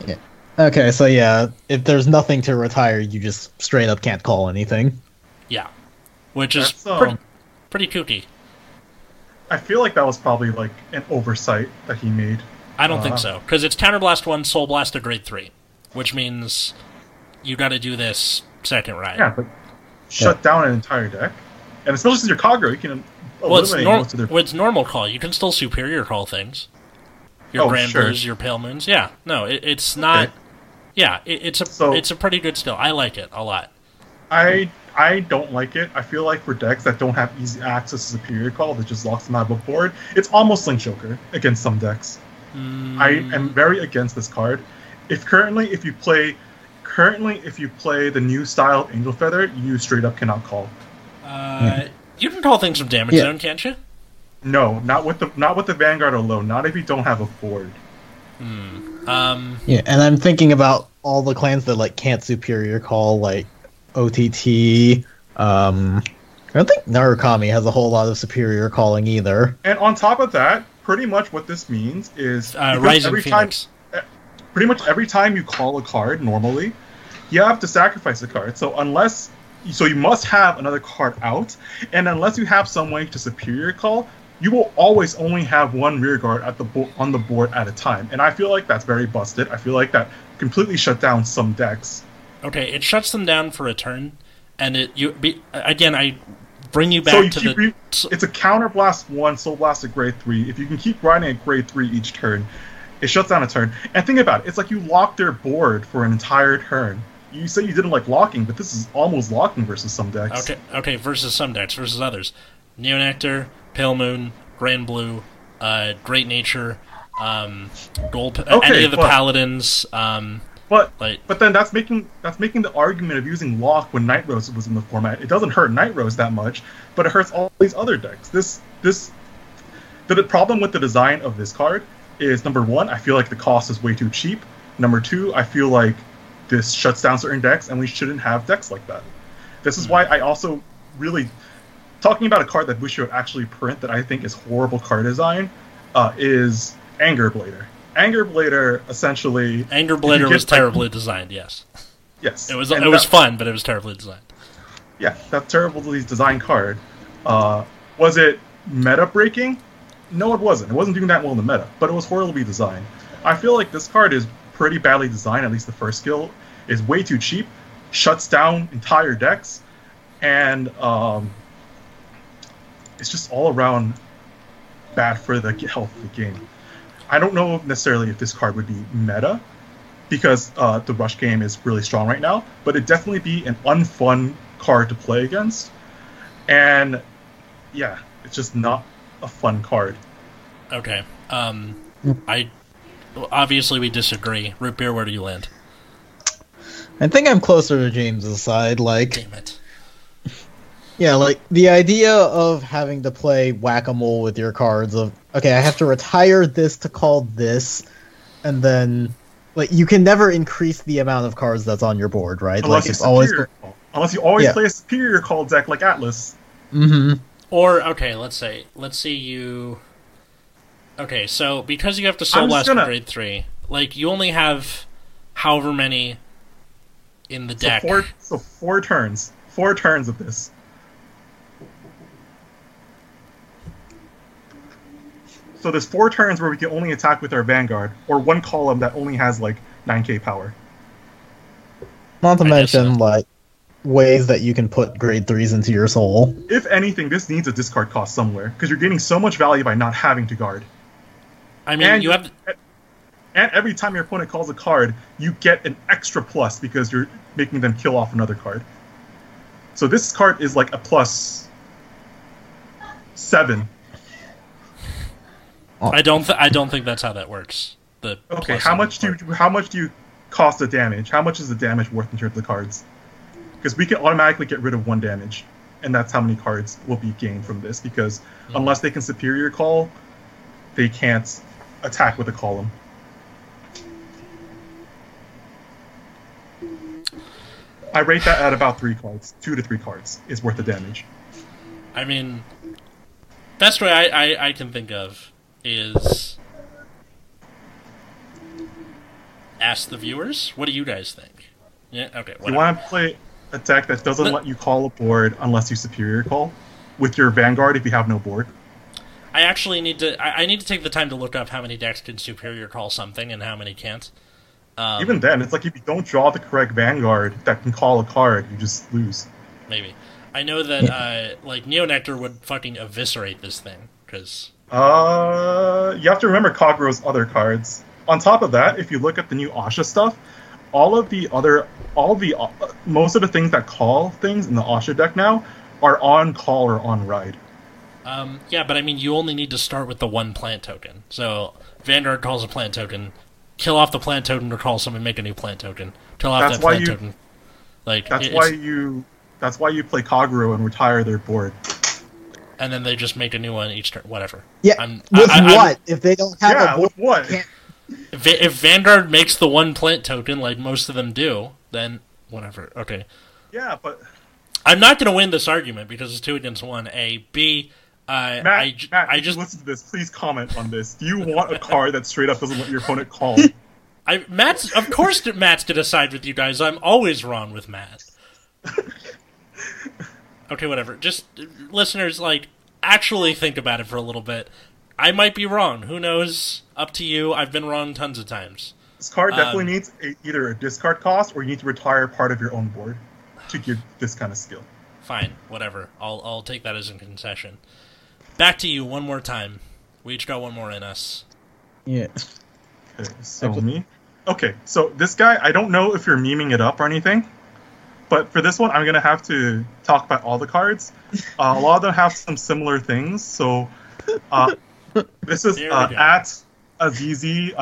Yeah. Okay, so yeah, if there's nothing to retire, you just straight up can't call anything. Yeah. Which is pretty kooky. I feel like that was probably like an oversight that he made. I don't think so, because it's Counterblast 1, Soul Blast to Grade 3, which means you gotta do this second ride. Yeah, but shut down an entire deck. And especially since you're Kagura, you can eliminate most of their... Well, it's normal call. You can still superior call things. Your Grand Blues, your Pale Moons. Yeah, no, it's not... Okay. Yeah, it's a pretty good skill. I like it a lot. I don't like it. I feel like for decks that don't have easy access to Superior Call, that just locks them out of a board, it's almost Link Joker against some decks. I am very against this card. If you play the new style of Angel Feather, you straight up cannot call. You can call things from Damage Zone, can't you? No, not with the Vanguard alone. Not if you don't have a board. Yeah, and I'm thinking about all the clans that like can't superior call, like OTT. I don't think Narukami has a whole lot of superior calling either. And on top of that, pretty much what this means is pretty much every time you call a card normally, you have to sacrifice a card. So you must have another card out, and unless you have some way to superior call, you will always only have one rearguard on the board at a time, and I feel like that's very busted. I feel like that completely shut down some decks. Okay, it shuts them down for a turn, and I bring you back to the... it's a counterblast 1, soul blast at grade 3. If you can keep grinding at grade 3 each turn, it shuts down a turn. And think about it, it's like you lock their board for an entire turn. You say you didn't like locking, but this is almost locking versus some decks. Okay, versus some decks, versus others. Neonectar, Pale Moon, Grand Blue, Great Nature, Gold. Any of the Paladins. But then that's making the argument of using lock when Night Rose was in the format. It doesn't hurt Night Rose that much, but it hurts all these other decks. The problem with the design of this card is, number one, I feel like the cost is way too cheap. Number two, I feel like this shuts down certain decks, and we shouldn't have decks like that. This is why I also really... Talking about a card that Bushi would actually print that I think is horrible card design is Angerblader. Angerblader was terribly designed, yes. Yes. It was fun, but it was terribly designed. Yeah, that terribly designed card. Was it meta-breaking? No, it wasn't. It wasn't doing that well in the meta, but it was horribly designed. I feel like this card is pretty badly designed, at least the first skill, is way too cheap, shuts down entire decks, and it's just all around bad for the health of the game. I don't know necessarily if this card would be meta, because the rush game is really strong right now, but it'd definitely be an unfun card to play against. And yeah, it's just not a fun card. Okay. Obviously we disagree. Root Beer, where do you land? I think I'm closer to James's side. Like, damn it. Yeah, like the idea of having to play whack-a-mole with your cards of, okay, I have to retire this to call this, and then like you can never increase the amount of cards that's on your board, right? Unless, like, it's always Unless you always play a superior call deck like Atlas. Mm-hmm. Or okay, let's say you. Okay, so because you have to Soul Blast grade 3, like you only have however many in the deck. So four turns. 4 turns of this. So there's 4 turns where we can only attack with our Vanguard, or one column that only has like 9k power. Not to mention like ways that you can put grade 3s into your soul. If anything, this needs a discard cost somewhere, because you're gaining so much value by not having to guard. I mean, and you have... And every time your opponent calls a card, you get an extra plus because you're making them kill off another card. So this card is like a plus 7. I don't think that's how that works. Okay, how much do you cost the damage? How much is the damage worth in terms of the cards? Because we can automatically get rid of 1 damage, and that's how many cards will be gained from this. Because unless they can superior call, they can't attack with a column. I rate that at about 3 cards. 2 to 3 cards is worth the damage. I mean, best way I can think of is ask the viewers. What do you guys think? Yeah. Okay. Whatever. You want to play a deck that doesn't let you call a board unless you superior call with your Vanguard if you have no board. I actually need to. I need to take the time to look up how many decks can superior call something and how many can't. Even then, it's like if you don't draw the correct Vanguard that can call a card, you just lose. Maybe. I know that, like, Neonectar would fucking eviscerate this thing, because... you have to remember Kagura's other cards. On top of that, if you look at the new Asha stuff, most of the things that call things in the Asha deck now are on call or on ride. Yeah, but I mean, you only need to start with the 1 plant token. So, Vanguard calls a plant token... Kill off the plant token or call someone, make a new plant token. Kill off that plant token. Like that's why you play Kagura and retire their board. And then they just make a new one each turn. Whatever. Yeah. If they don't have a board? What? If Vanguard makes the 1 plant token, like most of them do, then whatever. Okay. Yeah, but I'm not going to win this argument because it's 2 against 1. A, B. Matt, I just listen to this. Please comment on this. Do you want a card that straight up doesn't let your opponent call? Of course, Matt's gonna side with you guys. I'm always wrong with Matt. Okay, whatever. Just listeners, like, actually think about it for a little bit. I might be wrong. Who knows? Up to you. I've been wrong tons of times. This card definitely needs either a discard cost or you need to retire part of your own board to give this kind of skill. Fine, whatever. I'll take that as a concession. Back to you one more time. We each got one more in us. Yeah. Okay, so me. Okay, so this guy, I don't know if you're memeing it up or anything, but for this one, I'm going to have to talk about all the cards. A lot of them have some similar things, so this is at Azizi_VG,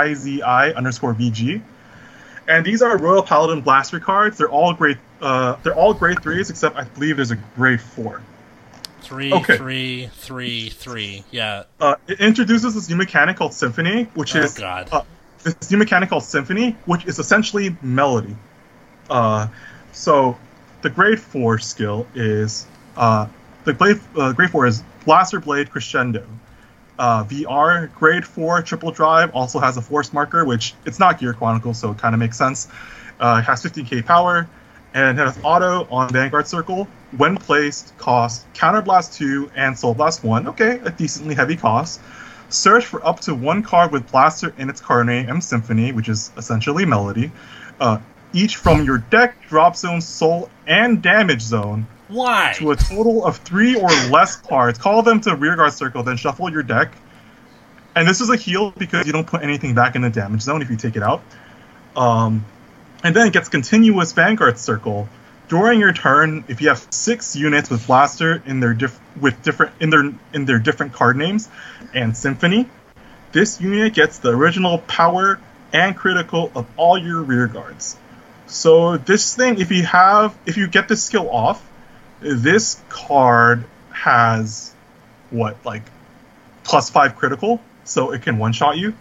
Azizi_VG. And these are Royal Paladin Blaster cards. They're all great. They're all grade 3s, except I believe there's a grade 4. 3, 3, 3, 3. Yeah. It introduces this new mechanic called Symphony, which is essentially melody. So the grade 4 skill is grade 4 is Blaster Blade Crescendo. VR grade 4 triple drive also has a force marker, which it's not Gear Chronicles, so it kind of makes sense. It has 15k power. And it has auto on Vanguard Circle. When placed, cost Counterblast 2 and Soul Blast 1. Okay, a decently heavy cost. Search for up to 1 card with Blaster in its card name and Symphony, which is essentially Melody. Each from your deck, drop zone, soul, and damage zone. Why? To a total of 3 or less cards. Call them to Rearguard Circle, then shuffle your deck. And this is a heal because you don't put anything back in the damage zone if you take it out. And then it gets continuous Vanguard Circle. During your turn, if you have 6 units with Blaster in their different card names and Symphony, this unit gets the original power and critical of all your rear guards. So this thing, if you get this skill off, this card has what, like +5 critical, so it can one-shot you.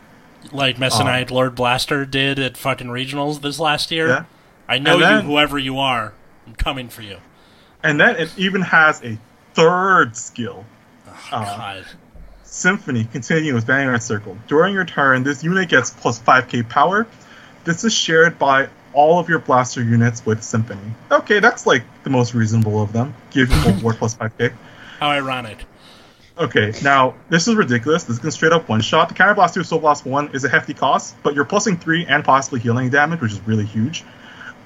Like Mesonite Lord Blaster did at fucking regionals this last year. Yeah. I know then, you, whoever you are, I'm coming for you. And then it even has a third skill. Oh, God. Symphony, continuing with Vanguard Circle. During your turn, this unit gets +5k power. This is shared by all of your blaster units with Symphony. Okay, that's like the most reasonable of them. Give you more +5k. How ironic. Okay, now, this is ridiculous. This can straight up one-shot. The Counter Blast 2 Soul Blast 1 is a hefty cost, but you're plusing 3 and possibly healing damage, which is really huge.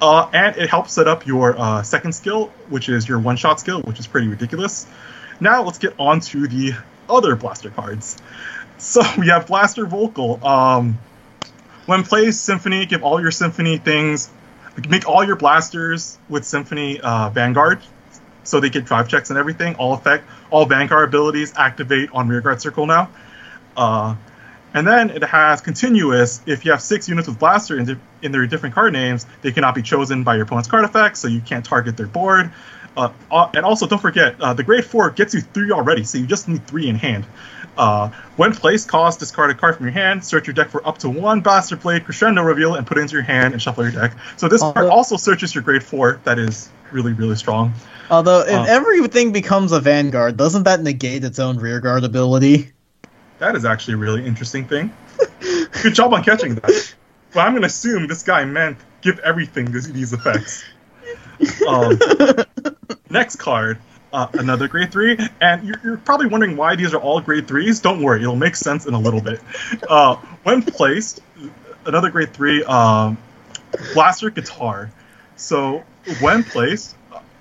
And it helps set up your second skill, which is your one-shot skill, which is pretty ridiculous. Now, let's get on to the other Blaster cards. So, we have Blaster Vocal. When plays Symphony, give all your Symphony things... Make all your Blasters with Symphony Vanguard, so they get drive checks and everything. All Vanguard abilities activate on Rearguard Circle now. And then it has Continuous. If you have 6 units with Blaster in their different card names, they cannot be chosen by your opponent's card effects, so you can't target their board. And also, don't forget, the Grade 4 gets you 3 already, so you just need 3 in hand. When placed, cost, discard a card from your hand, search your deck for up to 1 Blaster Blade, Crescendo reveal, and put it into your hand and shuffle your deck. So this card also searches your Grade 4, that is really, really strong. Although, if everything becomes a Vanguard, doesn't that negate its own rearguard ability? That is actually a really interesting thing. Good job on catching that. But I'm going to assume this guy meant give everything these effects. Next card, another grade 3. And you're probably wondering why these are all grade 3s. Don't worry, it'll make sense in a little bit. When placed, another grade 3, Blaster Guitar. So, when placed...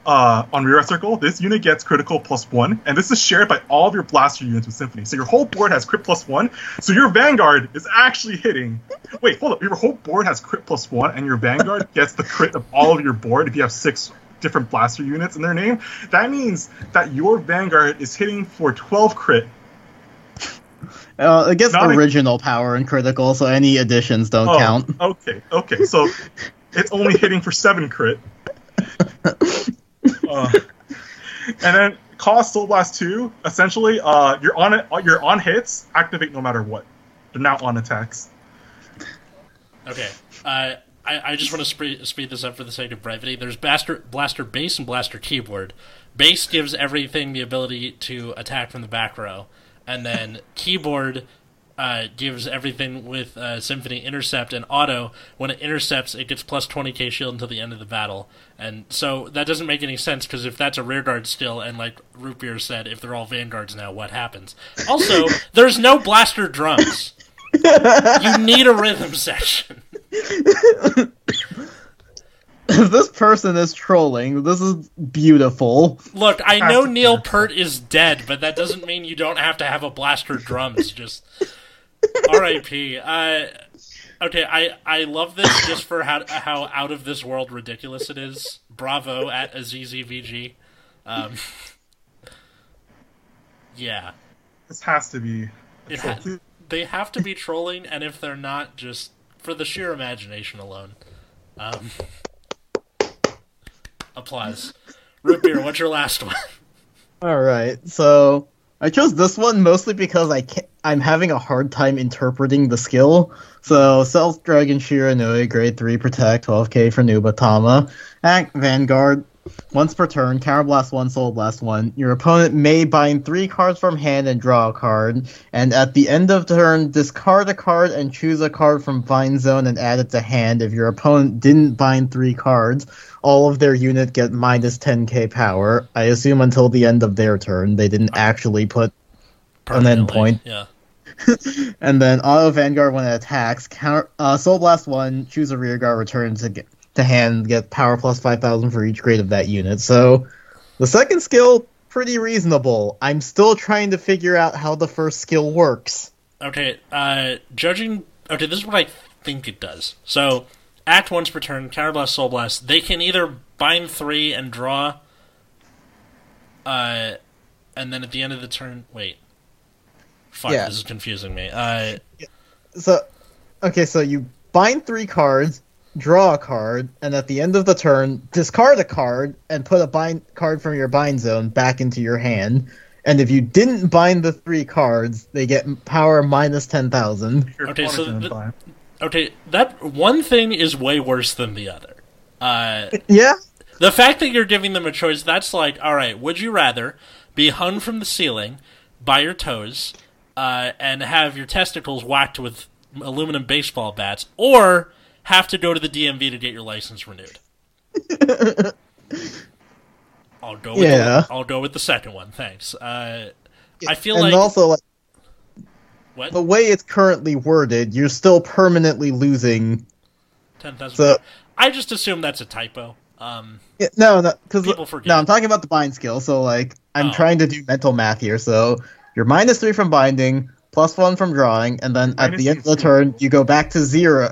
on Rearguard Circle, this unit gets critical +1, and this is shared by all of your blaster units with Symphony. So your whole board has crit +1, so your Vanguard is actually hitting... Wait, hold up. Your whole board has crit +1, and your Vanguard gets the crit of all of your board if you have 6 different blaster units in their name. That means that your Vanguard is hitting for 12 crit. It gets original power and critical, so any additions don't count. Okay. So it's only hitting for 7 crit. And then cost Soul Blast 2. Essentially, you're on hits. Activate no matter what. They're now on attacks. Okay, I just want to speed this up for the sake of brevity. There's Blaster Bass and Blaster Keyboard. Bass gives everything the ability to attack from the back row, and then Keyboard gives everything with Symphony Intercept and Auto. When it intercepts, it gets plus 20k shield until the end of the battle. And so that doesn't make any sense, because if that's a rearguard still, and like Root Beer said, if they're all vanguards now, what happens? Also, there's no blaster drums. You need a rhythm section. This person is trolling. This is beautiful. Look, I know Neil Peart is dead, but that doesn't mean you don't have to have a blaster drums. Just... R.I.P. Okay, I love this just for how out of this world ridiculous it is. Bravo at Azizi_VG. Yeah. This has to be... They have to be trolling, and if they're not, just for the sheer imagination alone. Applause. Root Beer, what's your last one? Alright, so... I chose this one mostly because I'm having a hard time interpreting the skill. So, Self Dragon Shiranui, Grade 3, Protect, 12k for Nubatama. Act Vanguard, once per turn, Counter Blast 1, Soul Blast 1. Your opponent may bind 3 cards from hand and draw a card. And at the end of turn, discard a card and choose a card from Bind Zone and add it to hand. If your opponent didn't bind 3 cards, all of their unit get minus 10k power. I assume until the end of their turn. They didn't actually put an endpoint. Yeah. And then Auto Vanguard when it attacks. Counter, Soul Blast 1, choose a rearguard, return to hand, get power plus 5,000 for each grade of that unit. So the second skill, pretty reasonable. I'm still trying to figure out how the first skill works. Okay, this is what I think it does. So act once per turn, counterblast, soul blast. They can either bind three and draw, and then at the end of the turn, wait. Fuck, yeah. This is confusing me. So you bind three cards, draw a card, and at the end of the turn, discard a card and put a bind card from your bind zone back into your hand. And if you didn't bind the three cards, they get power minus 10,000. Okay, that one thing is way worse than the other. Yeah. The fact that you're giving them a choice, that's like, all right, would you rather be hung from the ceiling by your toes and have your testicles whacked with aluminum baseball bats, or have to go to the DMV to get your license renewed? I'll go with the second one, thanks. I feel and like... And also, like, what? The way it's currently worded, you're still permanently losing... 10,000. So, I just assume that's a typo. No, I'm talking about the bind skill, so, like, I'm trying to do mental math here, so you're minus 3 from binding, plus 1 from drawing, and then at the end of the turn, you go back to 0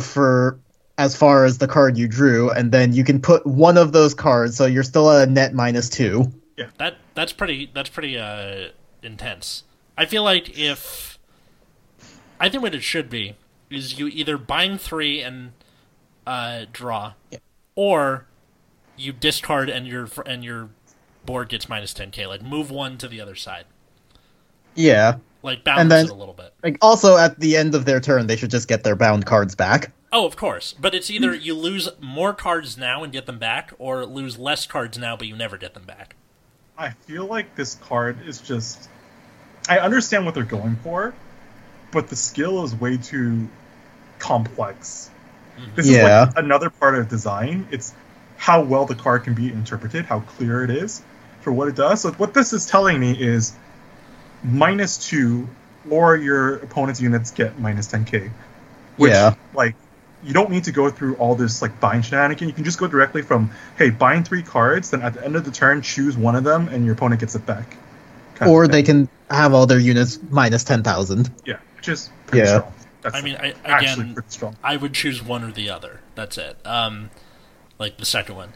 for... as far as the card you drew, and then you can put one of those cards, so you're still at a net minus 2. Yeah, that's pretty intense. I feel like I think what it should be is you either bind 3 and draw, yeah, or you discard and your board gets minus 10k. Like move one to the other side. Yeah, like balance it a little bit. Like also at the end of their turn, they should just get their bound cards back. Oh, of course. But it's either you lose more cards now and get them back, or lose less cards now but you never get them back. I feel like this card is just... I understand what they're going for, but the skill is way too complex. Mm-hmm. This is like another part of design. It's how well the card can be interpreted, how clear it is for what it does. So what this is telling me is -2 or your opponent's units get minus 10k. Which, you don't need to go through all this like bind shenanigan. You can just go directly from, hey, bind 3 cards, then at the end of the turn, choose one of them, and your opponent gets it back. Or they can have all their units minus 10,000. Yeah, which is pretty strong. Pretty strong. I would choose one or the other. That's it. Like the second one.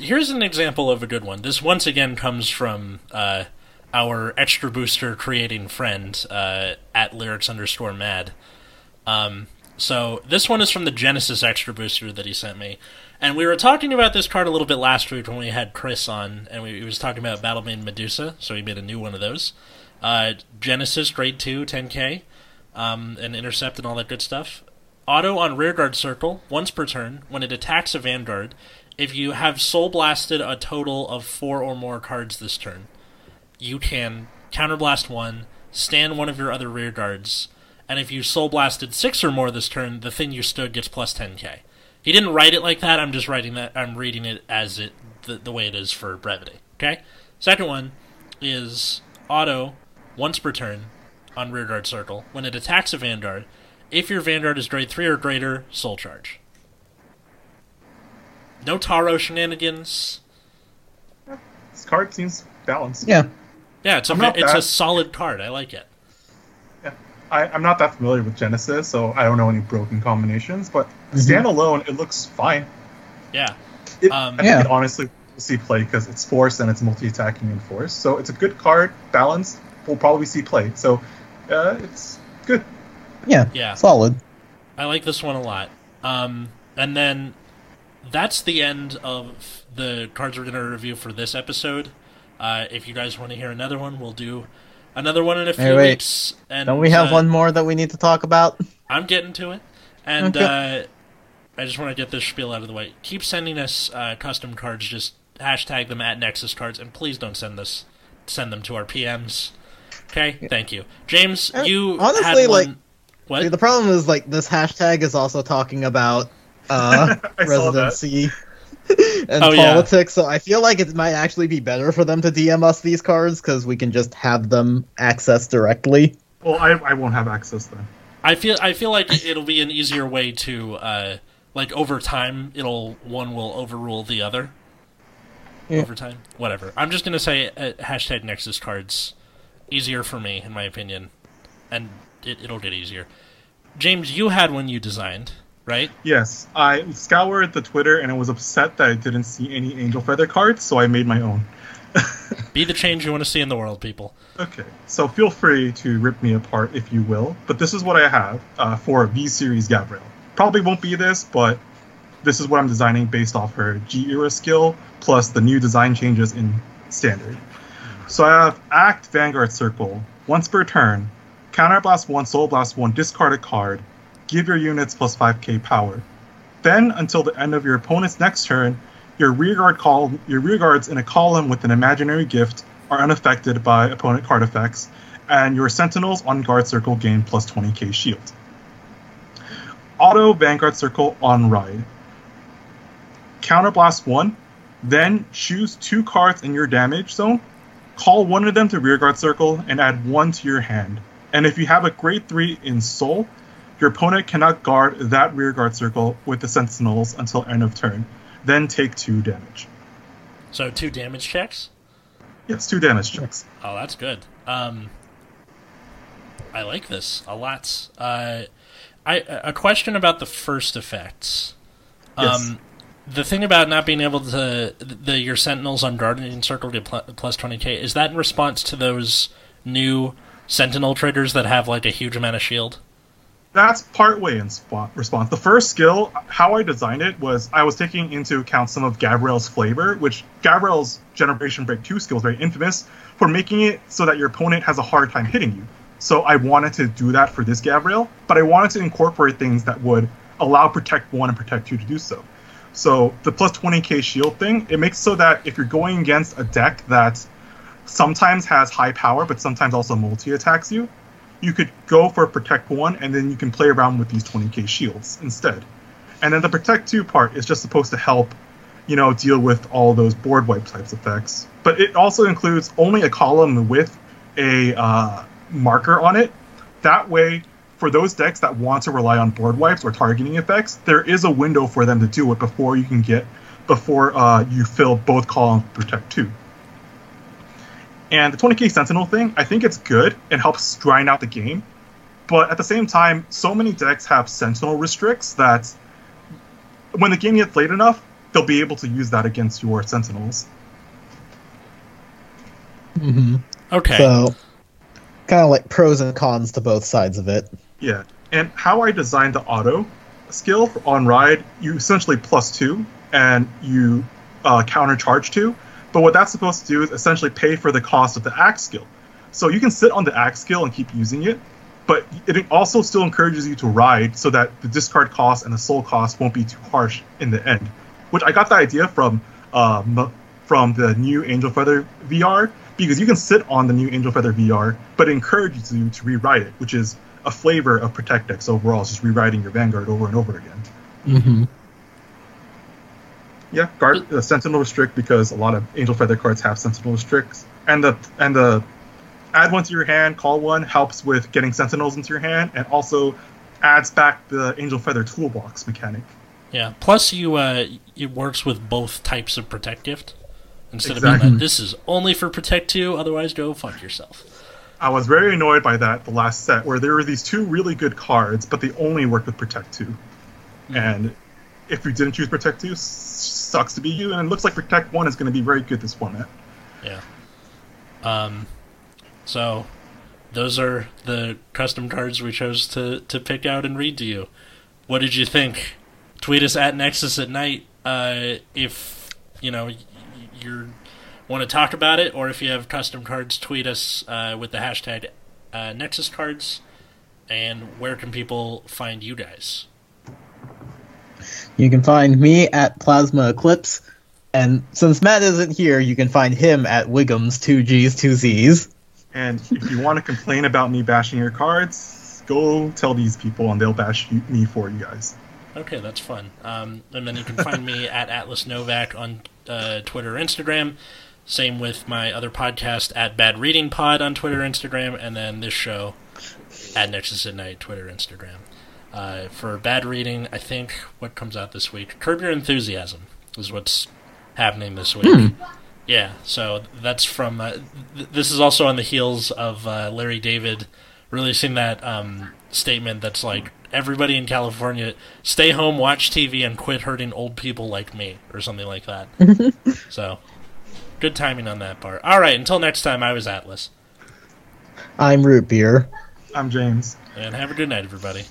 Here's an example of a good one. This once again comes from our extra booster creating friend at lyrics_mad. So this one is from the Genesis extra booster that he sent me, and we were talking about this card a little bit last week when we had Chris on, and he was talking about Battlebane Medusa, so he made a new one of those. Genesis, grade 2, 10k, and intercept and all that good stuff. Auto on rearguard circle, once per turn, when it attacks a vanguard, if you have soul blasted a total of 4 or more cards this turn, you can counterblast 1, stand one of your other rearguards, and if you soul blasted 6 or more this turn, the thing you stood gets plus 10k. He didn't write it like that. I'm just writing that. I'm reading it as it the way it is for brevity. Okay. Second one is auto once per turn on rearguard circle when it attacks a vanguard. If your vanguard is grade 3 or greater, soul charge. No Taro shenanigans. Yeah, this card seems balanced. Yeah. It's a solid card. I like it. I'm not that familiar with Genesis, so I don't know any broken combinations, but standalone, it looks fine. Yeah. I think it honestly will see play because it's force and it's multi-attacking and force. So it's a good card, balanced, will probably see play. So it's good. Yeah. Solid. I like this one a lot. And then that's the end of the cards we're going to review for this episode. If you guys want to hear another one, we'll do... another one in a few weeks. And, don't we have one more that we need to talk about? I'm getting to it. And okay. I just want to get this spiel out of the way. Keep sending us custom cards. Just hashtag them at Nexus Cards. And please don't send them to our PMs. Okay? Yeah. Thank you. James, and you honestly, had one... What? The problem is, this hashtag is also talking about residency and politics, so I feel like it might actually be better for them to DM us these cards, because we can just have them accessed directly. Well, I won't have access then. I feel like it'll be an easier way to, over time, one will overrule the other. Yeah. Over time? Whatever. I'm just going to say hashtag Nexus Cards. Easier for me, in my opinion. And it'll get easier. James, you had one you designed, right? Yes. I scoured the Twitter and I was upset that I didn't see any Angel Feather cards, so I made my own. Be the change you want to see in the world, people. Okay, so feel free to rip me apart if you will, but this is what I have for V-Series Gabrielle. Probably won't be this, but this is what I'm designing based off her G-Era skill, plus the new design changes in Standard. So I have Act Vanguard Circle, once per turn, counterblast 1, soul blast 1, discard a card, give your units plus 5k power. Then, until the end of your opponent's next turn, your rearguards in a column with an imaginary gift are unaffected by opponent card effects, and your sentinels on guard circle gain plus 20k shield. Auto Vanguard Circle on Ride. Counterblast 1, then choose 2 cards in your damage zone, call one of them to rearguard circle, and add 1 to your hand. And if you have a grade 3 in soul, your opponent cannot guard that rearguard circle with the sentinels until end of turn. Then take 2 damage. So 2 damage checks? Yes, 2 damage checks. Oh, that's good. I like this a lot. A question about the first effects. Yes. The thing about not being able to... your Sentinels on Guardian Circle to plus 20k, is that in response to those new Sentinel traders that have like a huge amount of shield? That's partway in response. The first skill, how I designed it, was I was taking into account some of Gabrielle's flavor, which Gabrielle's Generation Break 2 skill is very infamous for making it so that your opponent has a hard time hitting you. So I wanted to do that for this Gabrielle, but I wanted to incorporate things that would allow Protect 1 and Protect 2 to do so. So the plus 20k shield thing, it makes so that if you're going against a deck that sometimes has high power, but sometimes also multi-attacks you, you could go for Protect 1, and then you can play around with these 20k shields instead. And then the Protect 2 part is just supposed to help, deal with all those board wipe types effects. But it also includes only a column with a marker on it. That way, for those decks that want to rely on board wipes or targeting effects, there is a window for them to do it before you fill both columns with Protect 2. And the 20k Sentinel thing, I think it's good. It helps grind out the game. But at the same time, so many decks have Sentinel restricts that when the game gets late enough, they'll be able to use that against your Sentinels. Mm-hmm. Okay. So, kind of like pros and cons to both sides of it. Yeah. And how I designed the auto skill for on Ride, you essentially plus 2, and you counter charge 2. But what that's supposed to do is essentially pay for the cost of the axe skill. So you can sit on the axe skill and keep using it, but it also still encourages you to ride so that the discard cost and the soul cost won't be too harsh in the end. Which I got the idea from the new Angel Feather VR, because you can sit on the new Angel Feather VR, but it encourages you to rewrite it, which is a flavor of Protect decks overall. It's just rewriting your Vanguard over and over again. Mm-hmm. Yeah, Sentinel Restrict, because a lot of Angel Feather cards have Sentinel Restricts. And the add one to your hand, call one, helps with getting Sentinels into your hand, and also adds back the Angel Feather Toolbox mechanic. Yeah, plus it works with both types of Protect Gift. Instead of being like, this is only for Protect 2, otherwise go fuck yourself. I was very annoyed by that the last set, where there were these 2 really good cards, but they only worked with Protect 2. Mm-hmm. And if you didn't choose Protect 2, sucks to be you, and it looks like Protect 1 is going to be very good this format. Yeah. So, those are the custom cards we chose to pick out and read to you. What did you think? Tweet us at Nexus at Night if, you want to talk about it, or if you have custom cards, tweet us with the hashtag Nexus Cards. And where can people find you guys? You can find me at Plasma Eclipse, and since Matt isn't here, you can find him at Wiggum's 2Gs, 2Zs. And if you want to complain about me bashing your cards, go tell these people and they'll bash me for you guys. Okay, that's fun. And then you can find me at Atlas Novak on Twitter or Instagram. Same with my other podcast at Bad Reading Pod on Twitter or Instagram, and then this show at Nexus at Night, Twitter or Instagram. For Bad Reading, I think what comes out this week, Curb Your Enthusiasm is what's happening this week. Yeah, so that's from this is also on the heels of Larry David releasing that statement that's like, everybody in California, stay home, watch TV, and quit hurting old people like me, or something like that. So, good timing on that part. All right, until next time, I was Atlas. I'm Root Beer. I'm James. And have a good night, everybody.